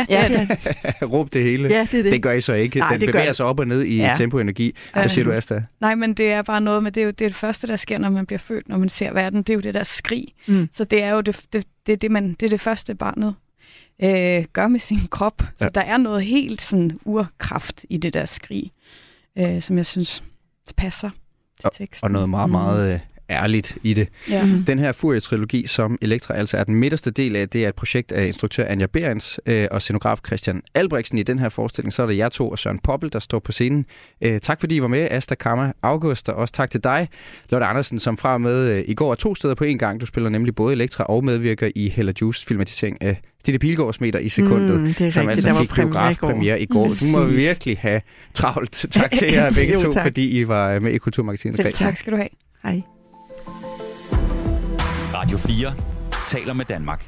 Ja, det er det. Råb det hele. Ja, det er det. Det gør I så ikke. Nej, den bevæger sig op og ned i tempo og energi. Hvad siger du, Asta? Nej, men det er bare noget med, det er det første, der sker, når man bliver født, når man ser verden. Det er jo det der skrig. Mm. Så det er jo det første barnet gør med sin krop. Så der er noget helt sådan urkraft i det der skrig, som jeg synes passer til teksten. Og noget meget, meget... ærligt i det. Ja. Den her Furie-trilogi, som Elektra altså er den midterste del af, det er et projekt af instruktør Anja Behrens og scenograf Christian Albrechtsen. I den her forestilling, så er det jer to og Søren Poppel, der står på scenen. Tak fordi I var med, Asta Kamma August, og også tak til dig, Lotte Andersen, som fra med i går er to steder på en gang. Du spiller nemlig både Elektra og medvirker i Hella Juice filmatisering af Ditte Pilgaards Meter i sekundet, som altså fik biografpremiere i går. Du må virkelig have travlt. Tak til jer begge to, fordi I var med i Kulturmagasinet Kræs. Tak skal du have. Hej. Radio 4 taler med Danmark.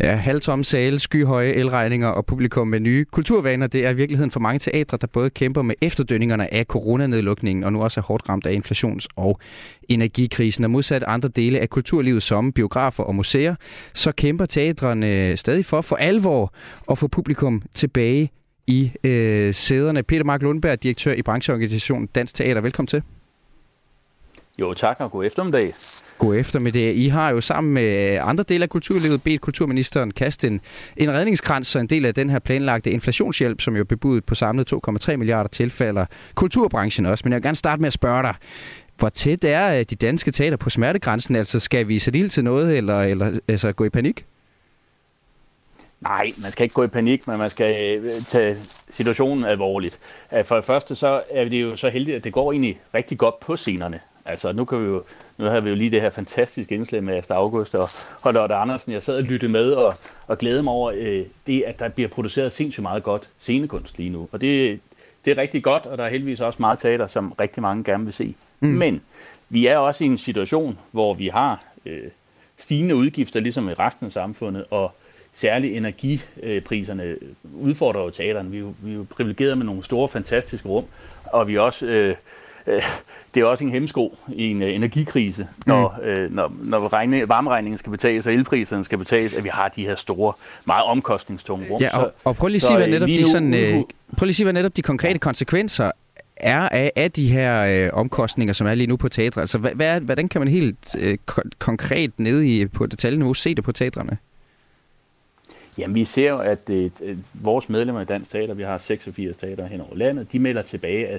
Ja, halvtomme sale, skyhøje elregninger og publikum med nye kulturvaner, det er virkeligheden for mange teatre, der både kæmper med efterdønningerne af coronanedlukningen og nu også er hårdt ramt af inflations- og energikrisen. Og modsat andre dele af kulturlivet som biografer og museer, så kæmper teatrene stadig for alvor at få publikum tilbage i sæderne. Peter Mark Lundberg, direktør i brancheorganisationen Dansk Teater, velkommen til. Jo, tak og god eftermiddag. God eftermiddag. I har jo sammen med andre dele af kulturlivet bedt kulturministeren kaste en redningskrans, så en del af den her planlagte inflationshjælp, som jo er bebudet på samlet 2,3 milliarder tilfælder kulturbranchen også. Men jeg vil gerne starte med at spørge dig, hvor tæt er de danske teater på smertegrænsen? Altså, skal vi sætte ild til noget, eller altså, gå i panik? Nej, man skal ikke gå i panik, men man skal tage situationen alvorligt. For det første så er det jo så heldigt, at det går egentlig rigtig godt på scenerne. Altså, nu har vi jo lige det her fantastiske indslag med Asta August og Lotte Andersen. Jeg sad og lyttede med og glædede mig over det, at der bliver produceret sindssygt meget godt scenekunst lige nu. Og det er rigtig godt, og der er heldigvis også meget teater, som rigtig mange gerne vil se. Mm. Men vi er også i en situation, hvor vi har stigende udgifter, ligesom i resten af samfundet, og særligt energipriserne udfordrer jo teateren. Vi er jo privilegeret med nogle store, fantastiske rum, og vi også... det er også en hemsko i en energikrise, når varmeregningen skal betales og elpriserne skal betales, at vi har de her store, meget omkostningstunge rum. Ja, og prøv lige at sige, hvad netop de konkrete konsekvenser er af de her omkostninger, som er lige nu på teatret. Altså, hvordan kan man helt konkret på detaljeniveau se det på teatrene? Jamen, vi ser jo, at vores medlemmer i Dansk Teater, vi har 86 teater hen over landet, de melder tilbage,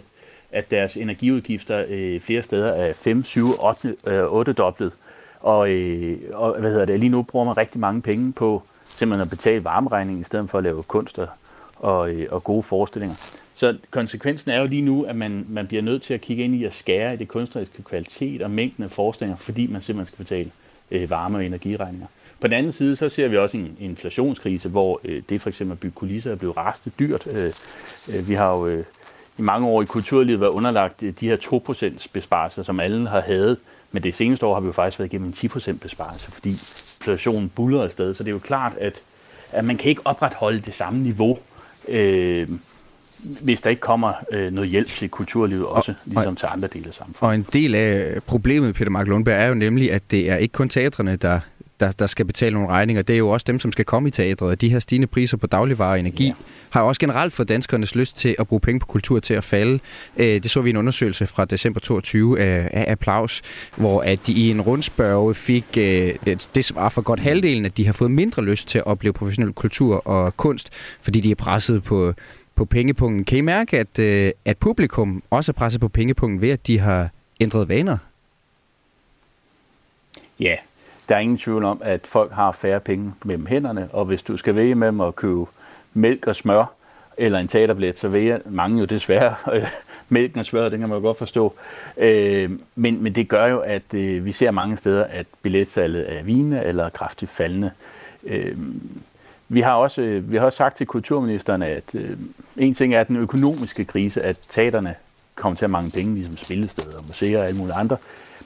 at deres energiudgifter flere steder er 5, 7, 8 doblet. Og lige nu bruger man rigtig mange penge på simpelthen at betale varmeregningen, i stedet for at lave kunst og gode forestillinger. Så konsekvensen er jo lige nu, at man bliver nødt til at kigge ind i at skære i det kunstneriske kvalitet og mængden af forestillinger, fordi man simpelthen skal betale varme- og energiregninger. På den anden side, så ser vi også en inflationskrise, hvor det for eksempel at bygge kulisser er blevet rastet dyrt. Vi har jo... I mange år i kulturlivet var underlagt de her 2% besparelser, som alle har havde. Men det seneste år har vi jo faktisk været igennem en 10% besparelse, fordi inflationen buller afsted. Så det er jo klart, at man kan ikke opretholde det samme niveau, hvis der ikke kommer noget hjælp til kulturlivet også, ligesom til andre dele af samfundet. Og en del af problemet, Peter Mark Lundberg, er jo nemlig, at det er ikke kun teatrene, der skal betale nogle regninger. Det er jo også dem, som skal komme i teatret. De her stigende priser på dagligvarer og energi har også generelt fået danskernes lyst til at bruge penge på kultur til at falde. Det så vi i en undersøgelse fra december 2022 af Applaus, hvor at de i en rundspørge fik, det var for godt halvdelen, at de har fået mindre lyst til at opleve professionel kultur og kunst, fordi de er presset på pengepunkten. Kan I mærke, at publikum også er presset på pengepunkten ved, at de har ændret vaner? Ja. Der er ingen tvivl om, at folk har færre penge mellem hænderne, og hvis du skal vælge med dem at købe mælk og smør eller en teaterbillet, så vælger mange jo desværre mælken og smør, det kan man jo godt forstå. Men det gør jo, at vi ser mange steder, at billetsalget er vigende eller kraftigt faldende. Vi har også sagt til kulturministeren, at en ting er den økonomiske krise, at teaterne kommer til at mangle penge, ligesom spillesteder, museer og alle mulige andre.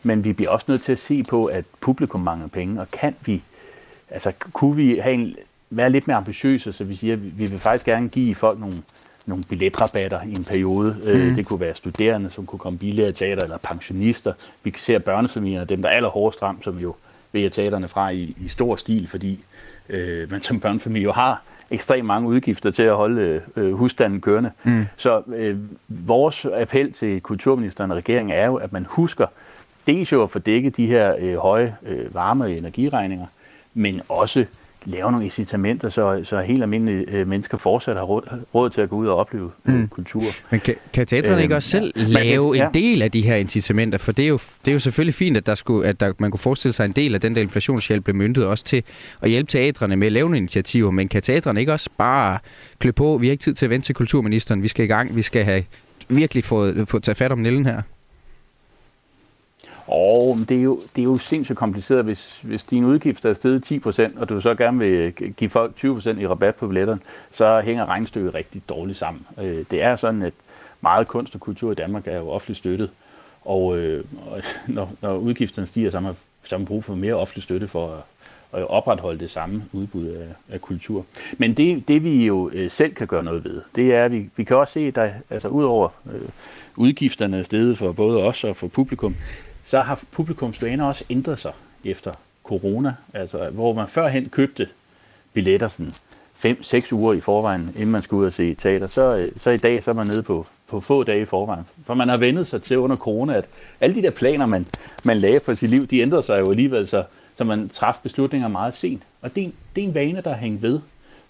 Men vi bliver også nødt til at se på, at publikum mangler penge, og kunne vi være lidt mere ambitiøse, så vi siger, at vi vil faktisk gerne give folk nogle billetrabatter i en periode. Det kunne være studerende, som kunne komme billigere i teater, eller pensionister. Vi kan se børnefamilierne, dem der er allerhårdest ramt, som jo vælger teaterne fra i stor stil, fordi man som børnefamilie jo har ekstremt mange udgifter til at holde husstanden kørende. Mm. Så vores appel til kulturministeren og regeringen er jo, at man husker dels jo at fordække de her høje varme energiregninger, men også lave nogle incitamenter, så helt almindelige mennesker fortsat har råd til at gå ud og opleve kultur. Men kan teatrene ikke også selv lave en del af de her incitamenter? For det er jo selvfølgelig fint, at man kunne forestille sig en del af den der inflationshjælp blev møntet også til at hjælpe teatrene med at lave nogle initiativer. Men kan teatrene ikke også bare klø på? Vi har ikke tid til at vente til kulturministeren. Vi skal i gang. Vi skal have virkelig få taget fat om nælden her. Det er jo sindssygt kompliceret, hvis dine udgifter er steget 10%, og du så gerne vil give folk 20% i rabat på billetterne, så hænger regnstykket rigtig dårligt sammen. Det er sådan, at meget kunst og kultur i Danmark er jo offentligt støttet, og når udgifterne stiger, så har man brug for mere offentlig støtte for at opretholde det samme udbud af kultur. Men det vi jo selv kan gøre noget ved, det er, at vi kan også se, at altså, ud over udgifterne er steget for både os og for publikum, så har publikumsvaner også ændret sig efter corona, altså hvor man førhen købte billetter sådan 5-6 uger i forvejen, inden man skulle ud og se teater, så i dag så er man nede på få dage i forvejen. For man har vendt sig til under corona, at alle de der planer, man lagde for sit liv, de ændrede sig jo alligevel, så man traf beslutninger meget sent. Og det er en vane, der er hængt ved.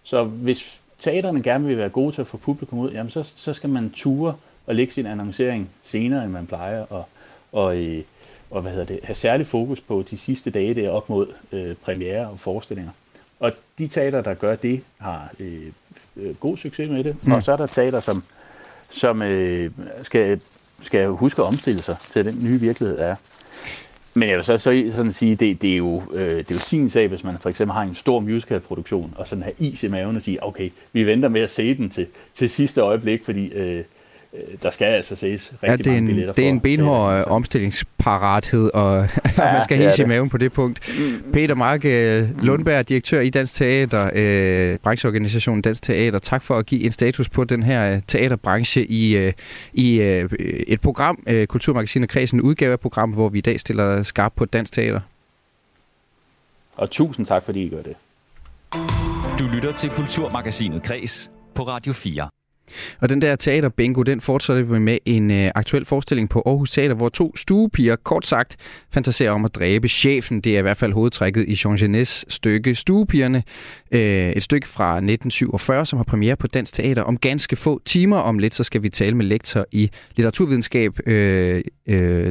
Så hvis teaterne gerne vil være gode til at få publikum ud, jamen så skal man ture og lægge sin annoncering senere, end man plejer, og have særlig fokus på de sidste dage der op mod premiere og forestillinger. Og de teater, der gør det, har god succes med det. Og så er der teater, som skal huske at omstille sig til den nye virkelighed, der er. Men jeg vil så sådan sige, det er jo sin sag, hvis man for eksempel har en stor musicalproduktion, og sådan har is i maven og sige, okay, vi venter med at se den til sidste øjeblik, fordi... Der skal altså ses rigtig mange billetter for. Det er en benhård omstillingsparathed, og man skal hisse i maven på det punkt. Peter Mark Lundberg, direktør i Dansk Teater, brancheorganisationen Dansk Teater. Tak for at give en status på den her teaterbranche i et program, Kulturmagasinet Kræs, en udgave af program, hvor vi i dag stiller skarp på Dansk Teater. Og tusind tak, fordi I gør det. Du lytter til Kulturmagasinet Kræs på Radio 4. Og den der teaterbingo, den fortsætter vi med en aktuel forestilling på Aarhus Teater, hvor to stuepiger, kort sagt, fantaserer om at dræbe chefen. Det er i hvert fald hovedtrækket i Jean Genets stykke Stuepigerne, et stykke fra 1947, som har premiere på Dansk Teater om ganske få timer. Om lidt, så skal vi tale med lektor i litteraturvidenskab,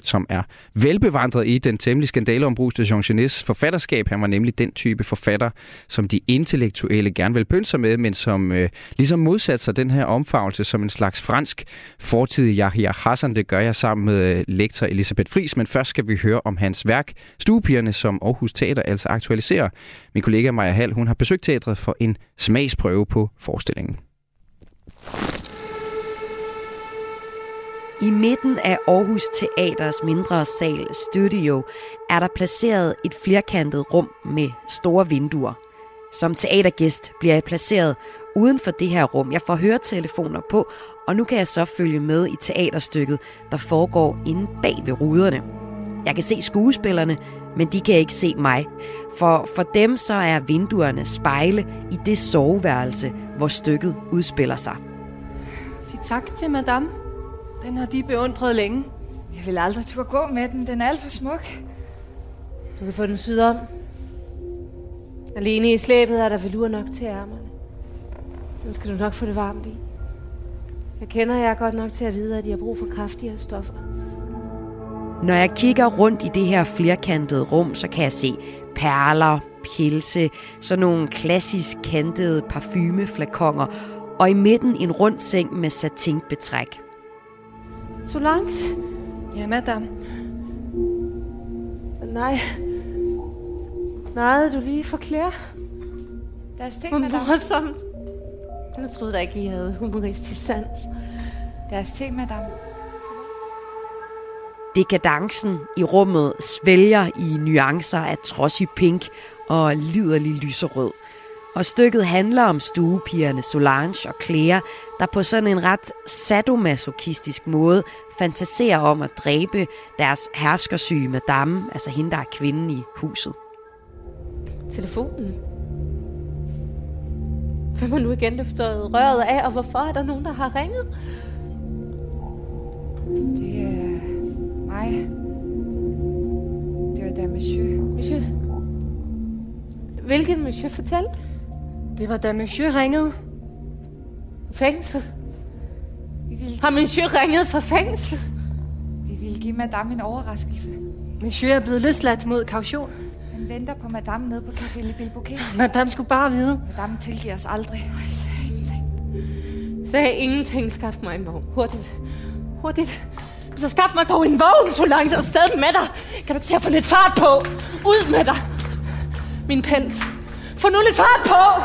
som er velbevandret i den temmelig skandaleombruste Jean Genets forfatterskab. Han var nemlig den type forfatter, som de intellektuelle gerne vil pynte sig med, men som ligesom modsatte sig den her omfavnelse som en slags fransk fortidig Yahya Hassan. Det gør jeg sammen med lektor Elisabeth Friis, men først skal vi høre om hans værk Stuepigerne, som Aarhus Teater altså aktualiserer. Min kollega Maja Hall, hun har besøgt teatret for en smagsprøve på forestillingen. I midten af Aarhus Teaters mindre sal Studio er der placeret et firkantet rum med store vinduer. Som teatergæst bliver jeg placeret uden for det her rum. Jeg får høretelefoner på, og nu kan jeg så følge med i teaterstykket, der foregår inde bag ved ruderne. Jeg kan se skuespillerne, men de kan ikke se mig. For dem så er vinduerne spejle i det soveværelse, hvor stykket udspiller sig. Sig tak til madame. Den har de beundret længe. Jeg vil aldrig turde gå med den. Den er alt for smuk. Du kan få den syd om. Alene i slæbet er der velur nok til ærmerne. Den skal du nok få det varmt i. Jeg kender jer godt nok til at vide, at I har brug for kraftigere stoffer. Når jeg kigger rundt i det her flerkantede rum, så kan jeg se perler, pelse, sådan nogle klassisk kantede parfumeflakoner, og i midten en rund seng med satinbetræk. Så langt? Ja, madame. Nej. Nej, du lige forklæder. Der er ting, madame. Morsomt. Jeg troede da ikke, I havde humoristisk sans. Der er ting, madame. Dekadencen i rummet svælger i nuancer af trodsig pink og liderlig lyserød. Og stykket handler om stuepigerne Solange og Claire, der på sådan en ret sadomasochistisk måde fantaserer om at dræbe deres herskersyge madame, altså hende, der er kvinden i huset. Telefonen. Hvem har nu igen løftet røret af, og hvorfor er der nogen, der har ringet? Det er mig. Det var da monsieur. Monsieur? Hvilken monsieur? Fortæl. Det var da monsieur ringede. Fængsel? Har monsieur ringet fra fængsel? Vi ville give madame en overraskelse. Monsieur er blevet løsladt mod kaution. Han venter på madame nede på Café Le Bilboquet. Madame skulle bare vide. Madame tilgiver os aldrig. Nej, sagde ingenting. Sagde ingenting. Skaf mig en vogn. Hurtigt. Hurtigt. Så skaf mig dog en vogn, så langt og stadig med dig. Kan du ikke se at få lidt fart på? Ud med dig. Min pels. Få nu lidt fart på!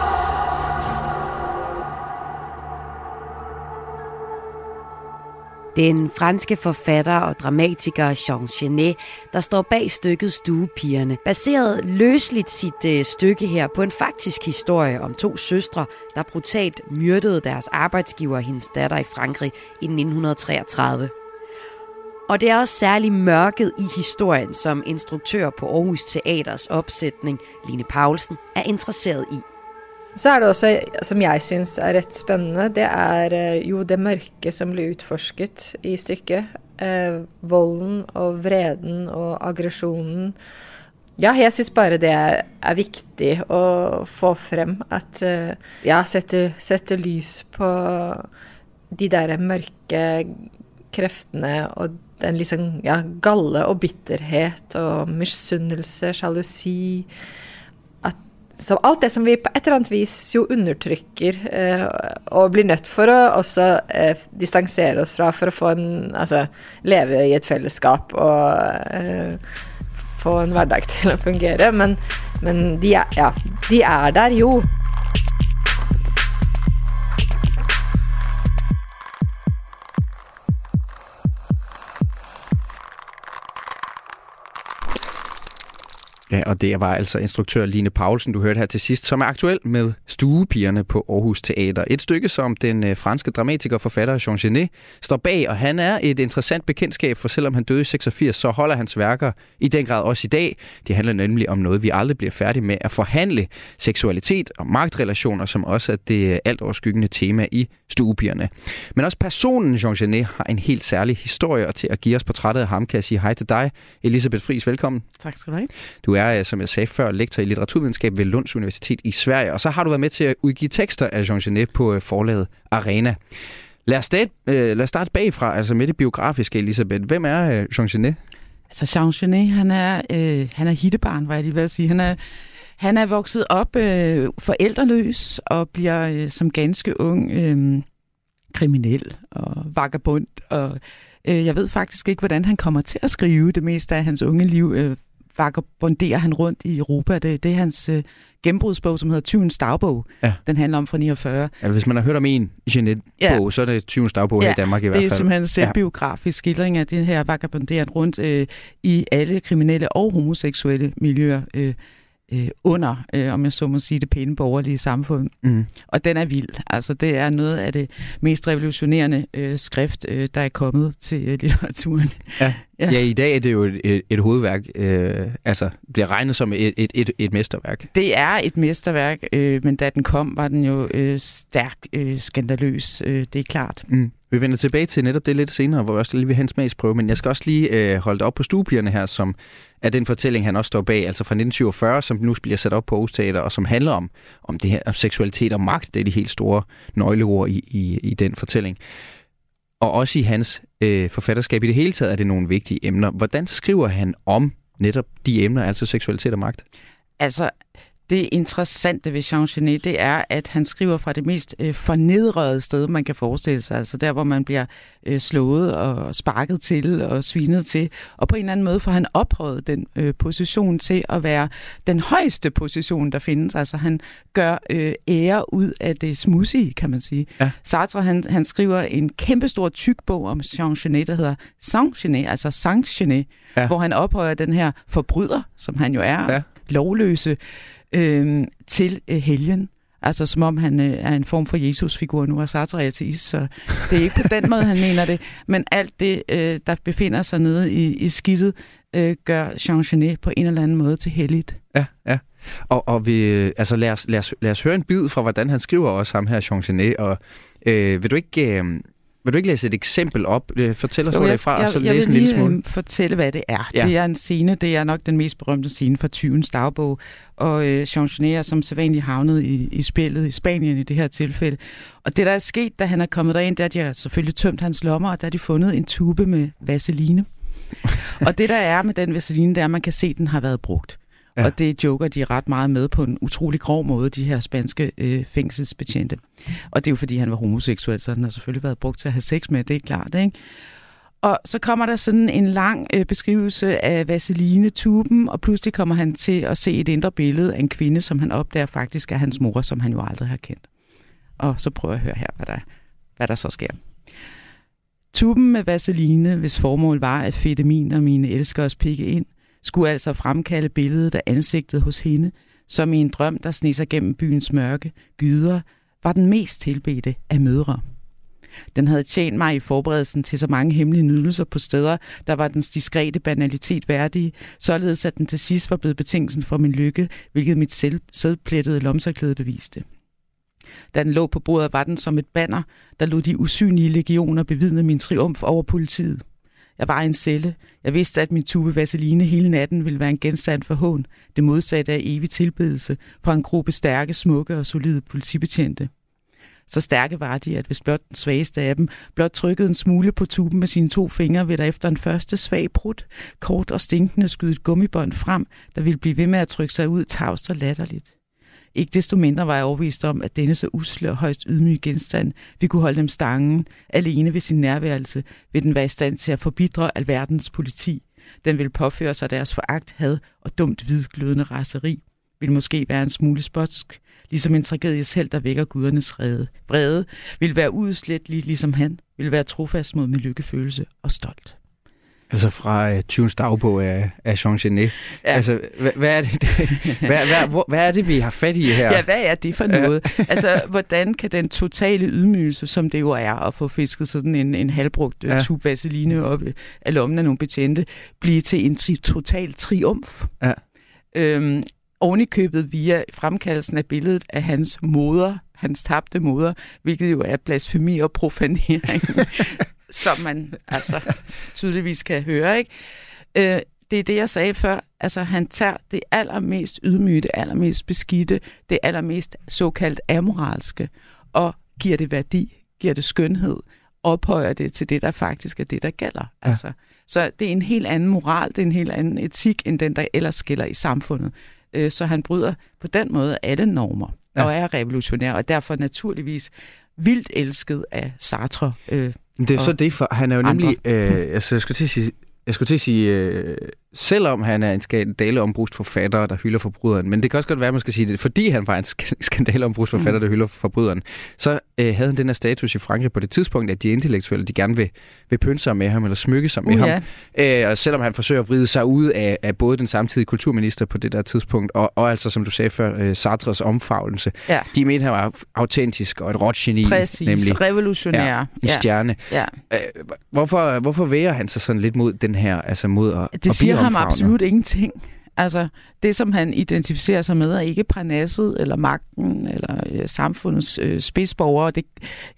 Den franske forfatter og dramatiker Jean Genet, der står bag stykket Stuepigerne, baserede løsligt sit stykke her på en faktisk historie om to søstre, der brutalt myrdede deres arbejdsgiver og hendes datter i Frankrig i 1933. Og det er også særlig mørket i historien, som instruktør på Aarhus Teaters opsætning, Line Paulsen, er interesseret i. Så er det også, som jeg synes er ret spændende, det er jo det mørke, som bliver utforsket i stykket. Volden og vreden og aggressionen. Ja, jeg synes bare det er vigtigt at få frem, at jeg sætter lys på de der mørke kræfterne og den liksom, ja, galle og bitterhet og misundelse, jalousi. Så alt det som vi på et eller andet vis jo undertrykker og blir nødt for å også distansere oss fra for å få en, altså, leve i et fellesskap og få en hverdag til å fungere, men de er der jo. Ja, og det var altså instruktør Line Paulsen, du hørte her til sidst, som er aktuel med Stuepigerne på Aarhus Teater. Et stykke, som den franske dramatiker og forfatter Jean Genet står bag, og han er et interessant bekendtskab, for selvom han døde i 86, så holder hans værker i den grad også i dag. Det handler nemlig om noget, vi aldrig bliver færdige med at forhandle, seksualitet og magtrelationer, som også er det alt overskyggende tema i Stuepigerne. Men også personen Jean Genet har en helt særlig historie, og til at give os portrættet af ham, kan jeg sige hej til dig, Elisabeth Friis. Velkommen. Tak skal du have. Du er, som jeg sagde før, lektor i litteraturvidenskab ved Lunds Universitet i Sverige, og så har du været med til at udgive tekster af Jean Genet på forlaget Arena. Lad os starte bagfra, altså med det biografiske, Elisabeth. Hvem er Jean Genet? Altså Jean Genet, han er hittebarn, var jeg lige ved at sige. Han er vokset op forældreløs og bliver som ganske ung kriminel og vagabond. Og jeg ved faktisk ikke, hvordan han kommer til at skrive det meste af hans unge liv. Vagabonderer han rundt i Europa. Det er hans gennembrudsbog, som hedder Tyvens Dagbog. Ja. Den handler om fra 49. Ja, hvis man har hørt om en Genet-bog, ja, så er det Tyvens Dagbog, ja, i Danmark i hvert fald. Det er simpelthen en selvbiografisk skildring af den her vagabonderen rundt i alle kriminelle og homoseksuelle miljøer under, om jeg så må sige, det pæne borgerlige samfund. Mm. Og den er vild. Altså, det er noget af det mest revolutionerende skrift, der er kommet til litteraturen. Ja. Ja. Ja, i dag er det jo et hovedværk, altså bliver regnet som et mesterværk. Det er et mesterværk, men da den kom, var den jo stærkt skandaløs, det er klart. Mm. Vi vender tilbage til netop det lidt senere, hvor vi også lige vil have en smagsprøve, men jeg skal også lige holde op på Stuepigerne her, som er den fortælling, han også står bag, altså fra 1947, som nu bliver sat op på Aarhus Teater, og som handler om det her, om seksualitet og magt. Det er de helt store nøgleord i den fortælling. Og også i hans forfatterskab i det hele taget er det nogle vigtige emner. Hvordan skriver han om netop de emner, altså seksualitet og magt? Altså, det interessante ved Jean Genet, det er, at han skriver fra det mest fornedrede sted, man kan forestille sig. Altså der, hvor man bliver slået og sparket til og svinet til. Og på en eller anden måde får han ophøjet den position til at være den højeste position, der findes. Altså han gør ære ud af det smudsige, kan man sige. Ja. Sartre, han skriver en kæmpestor tyk bog om Jean Genet, der hedder Saint Genet, altså Saint Genet, ja, hvor han ophøjer den her forbryder, som han jo er, ja, lovløse, til helgen. Altså som om han er en form for Jesus-figur nu, og Sartre er ateist, så det er ikke på den måde, han mener det. Men alt det, der befinder sig nede i skidtet, gør Jean Genet på en eller anden måde til helligt. Ja, ja. Og vi, altså lad os høre en bid fra, hvordan han skriver også ham her, Jean Genet. Og vil du ikke læse et eksempel op? Fortæl os, hvor det er fra, og så læse en lille smule. Jeg vil lige fortælle, hvad det er. Ja. Det er en scene, det er nok den mest berømte scene fra Tyvens Dagbog. Og Jean Genet er som sædvanligt havnet i spillet i Spanien i det her tilfælde. Og det, der er sket, da han er kommet derind, det er, at de har selvfølgelig tømt hans lommer, og der har de fundet en tube med vaseline. Og det, der er med den vaseline, det er, at man kan se, at den har været brugt. Ja. Og det joker de ret meget med på en utrolig grov måde, de her spanske fængselsbetjente. Og det er jo fordi, han var homoseksuel, så den har selvfølgelig været brugt til at have sex med, det er klart, ikke? Og så kommer der sådan en lang beskrivelse af vaseline-tuben, og pludselig kommer han til at se et indre billede af en kvinde, som han opdager faktisk er hans mor, som han jo aldrig har kendt. Og så prøver jeg at høre her, hvad der så sker. Tuben med vaseline, hvis formål var at fedte min og mine elskers pikke ind, skulle altså fremkalde billedet af ansigtet hos hende, som i en drøm, der sneg sig gennem byens mørke gyder, var den mest tilbedte af mødre. Den havde tjent mig i forberedelsen til så mange hemmelige nydelser på steder, der var dens diskrete banalitet værdige, således at den til sidst var blevet betingelsen for min lykke, hvilket mit sædplettede lomserklæde beviste. Da den lå på bordet, var den som et banner, der lod de usynlige legioner bevidne min triumf over politiet. Jeg var i en celle. Jeg vidste, at min tube vaseline hele natten ville være en genstand for hån, det modsatte af evig tilbedelse fra en gruppe stærke, smukke og solide politibetjente. Så stærke var de, at hvis blot den svageste af dem blot trykkede en smule på tuben med sine to fingre, ville der efter en første svag brud, kort og stinkende skyde et gummibånd frem, der ville blive ved med at trykke sig ud tavst og latterligt. Ikke desto mindre var jeg overbevist om, at denne så usle og højst ydmyge genstand, vi kunne holde dem stangen, alene ved sin nærværelse, vil den være i stand til at forbidre alverdens politi. Den vil påføre sig deres foragt, had og dumt hvidglødende raseri, vil måske være en smule spotsk, ligesom en tragedies held, der vækker gudernes vrede, vil være uudslettelig, ligesom han, vil være trofast mod min lykkefølelse og stolt. Altså fra Tyvens Dagbog af Jean Genet. Ja. Altså, hvad er det, vi har fat i her? Ja, hvad er det for noget? Altså, hvordan kan den totale ydmygelse, som det jo er at få fisket sådan en halvbrugt tube vaseline op af lommen af nogle betjente, blive til en total triumf? Ja. Ovenikøbet via fremkaldelsen af billedet af hans moder, hans tabte moder, hvilket jo er blasfemi og profanering. Som man altså tydeligvis kan høre, ikke? Det er det, jeg sagde før. Altså, han tager det allermest ydmyge, det allermest beskidte, det allermest såkaldt amoralske, og giver det værdi, giver det skønhed, ophøjer det til det, der faktisk er det, der gælder. Ja. Altså, så det er en helt anden moral, det er en helt anden etik, end den, der ellers gælder i samfundet. Så han bryder på den måde alle normer, ja, og er revolutionær, og derfor naturligvis vildt elsket af Sartre. Det er så det, for han er jo nemlig, altså jeg skulle til at sige, selvom han er en skandaleombrugsforfatter, der hylder forbryderen, men det kan også godt være, at man skal sige det, fordi han var en skandaleombrugsforfatter, der hylder forbryderen, så havde han den her status i Frankrig på det tidspunkt, at de intellektuelle, de gerne vil pynte sig med ham, eller smykke sig med ham. Og selvom han forsøger at vride sig ud af både den samtidige kulturminister på det der tidspunkt, og altså, som du sagde før, Sartres omfavnelse. Ja. De mente, han var autentisk og et råt geni. Præcis, nemlig, revolutionær. Ja, en stjerne. Ja. Hvorfor væger han sig sådan lidt mod den her, altså mod at det siger ham absolut ingenting. Altså, det som han identificerer sig med, er ikke parnasset, eller magten, eller samfundets spidsborgere. Det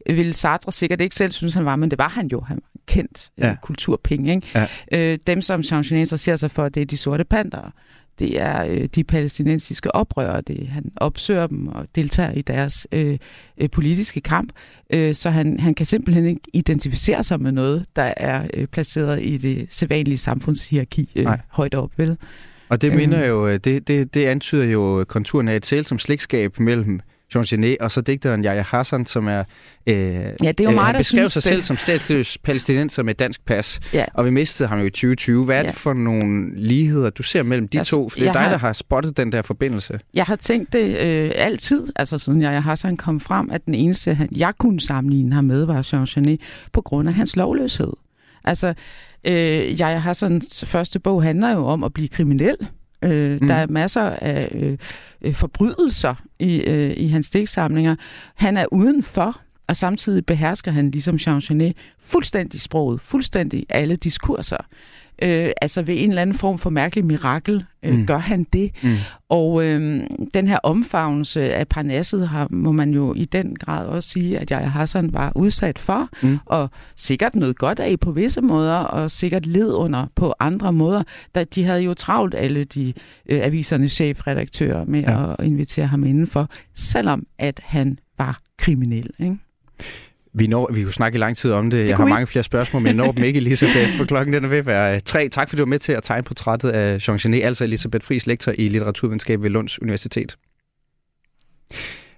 ville Sartre sikkert ikke selv synes, han var, men det var han jo. Han var kendt kulturpenge, ikke? Ja. Dem, som Jean Genet interesserer sig for, det er de sorte pantere. Det er de palæstinensiske oprørere. Han opsøger dem og deltager i deres politiske kamp. Så han kan simpelthen ikke identificere sig med noget, der er placeret i det sædvanlige samfundshierarki højt op, vel? Og det minder jo, det antyder jo konturen af et sælsomt slægtskab mellem Jean Genet og så digteren Yahya Hassan, som er han beskrev sig selv som statsløs palæstinenser med dansk pas, ja, og vi mistede ham jo i 2020. Hvad er det for nogle ligheder, du ser mellem de to? For det er dig, der har spottet den der forbindelse. Jeg har tænkt det altid, altså siden Yahya Hassan kom frem, at den eneste, jeg kunne sammenligne ham med, var Jean Genet på grund af hans lovløshed. Altså, Yahya Hassans første bog handler jo om at blive kriminel. Der er masser af forbrydelser i hans digtsamlinger. Han er udenfor. Og samtidig behersker han, ligesom Jean Genet, fuldstændig sproget, fuldstændig alle diskurser. Altså ved en eller anden form for mærkelig mirakel gør han det. Mm. Og den her omfavnelse af Parnasset har, må man jo i den grad også sige, at Yahya Hassan var udsat for, og sikkert noget godt af på visse måder, og sikkert led under på andre måder. De havde jo travlt, alle de avisernes chefredaktører, med at invitere ham indenfor, selvom at han var kriminel, ikke? Vi kunne snakke i lang tid om det. Jeg har mange flere spørgsmål, men jeg når dem ikke, Elisabeth, for klokken den er ved at være 3. Tak fordi du var med til at tegne portrættet af Jean Genet, altså Elisabeth Friis, lektor i litteraturvidenskab ved Lunds Universitet.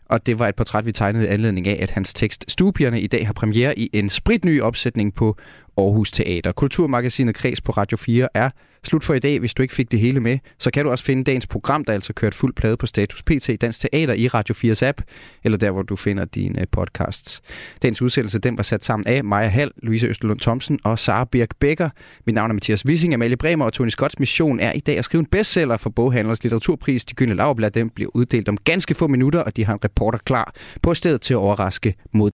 Og det var et portræt, vi tegnede i anledning af, at hans tekst Stuepigerne i dag har premiere i en spritny opsætning på Aarhus Teater. Kulturmagasinet Kræs på Radio 4 er slut for i dag. Hvis du ikke fik det hele med, så kan du også finde dagens program, der altså kørt fuld plade på Status PT Dansk Teater i Radio 4's app, eller der, hvor du finder dine podcasts. Dagens udsendelse, den var sat sammen af Maja Hall, Louise Østerlund Thomsen og Sara Birk Becker. Mit navn er Mathias Wissing, Amalie Bremer, og Tony Scotts mission er i dag at skrive en bestseller for Boghandlers Litteraturpris. De gyldne laurbær, den bliver uddelt om ganske få minutter, og de har en reporter klar på stedet til at overraske mod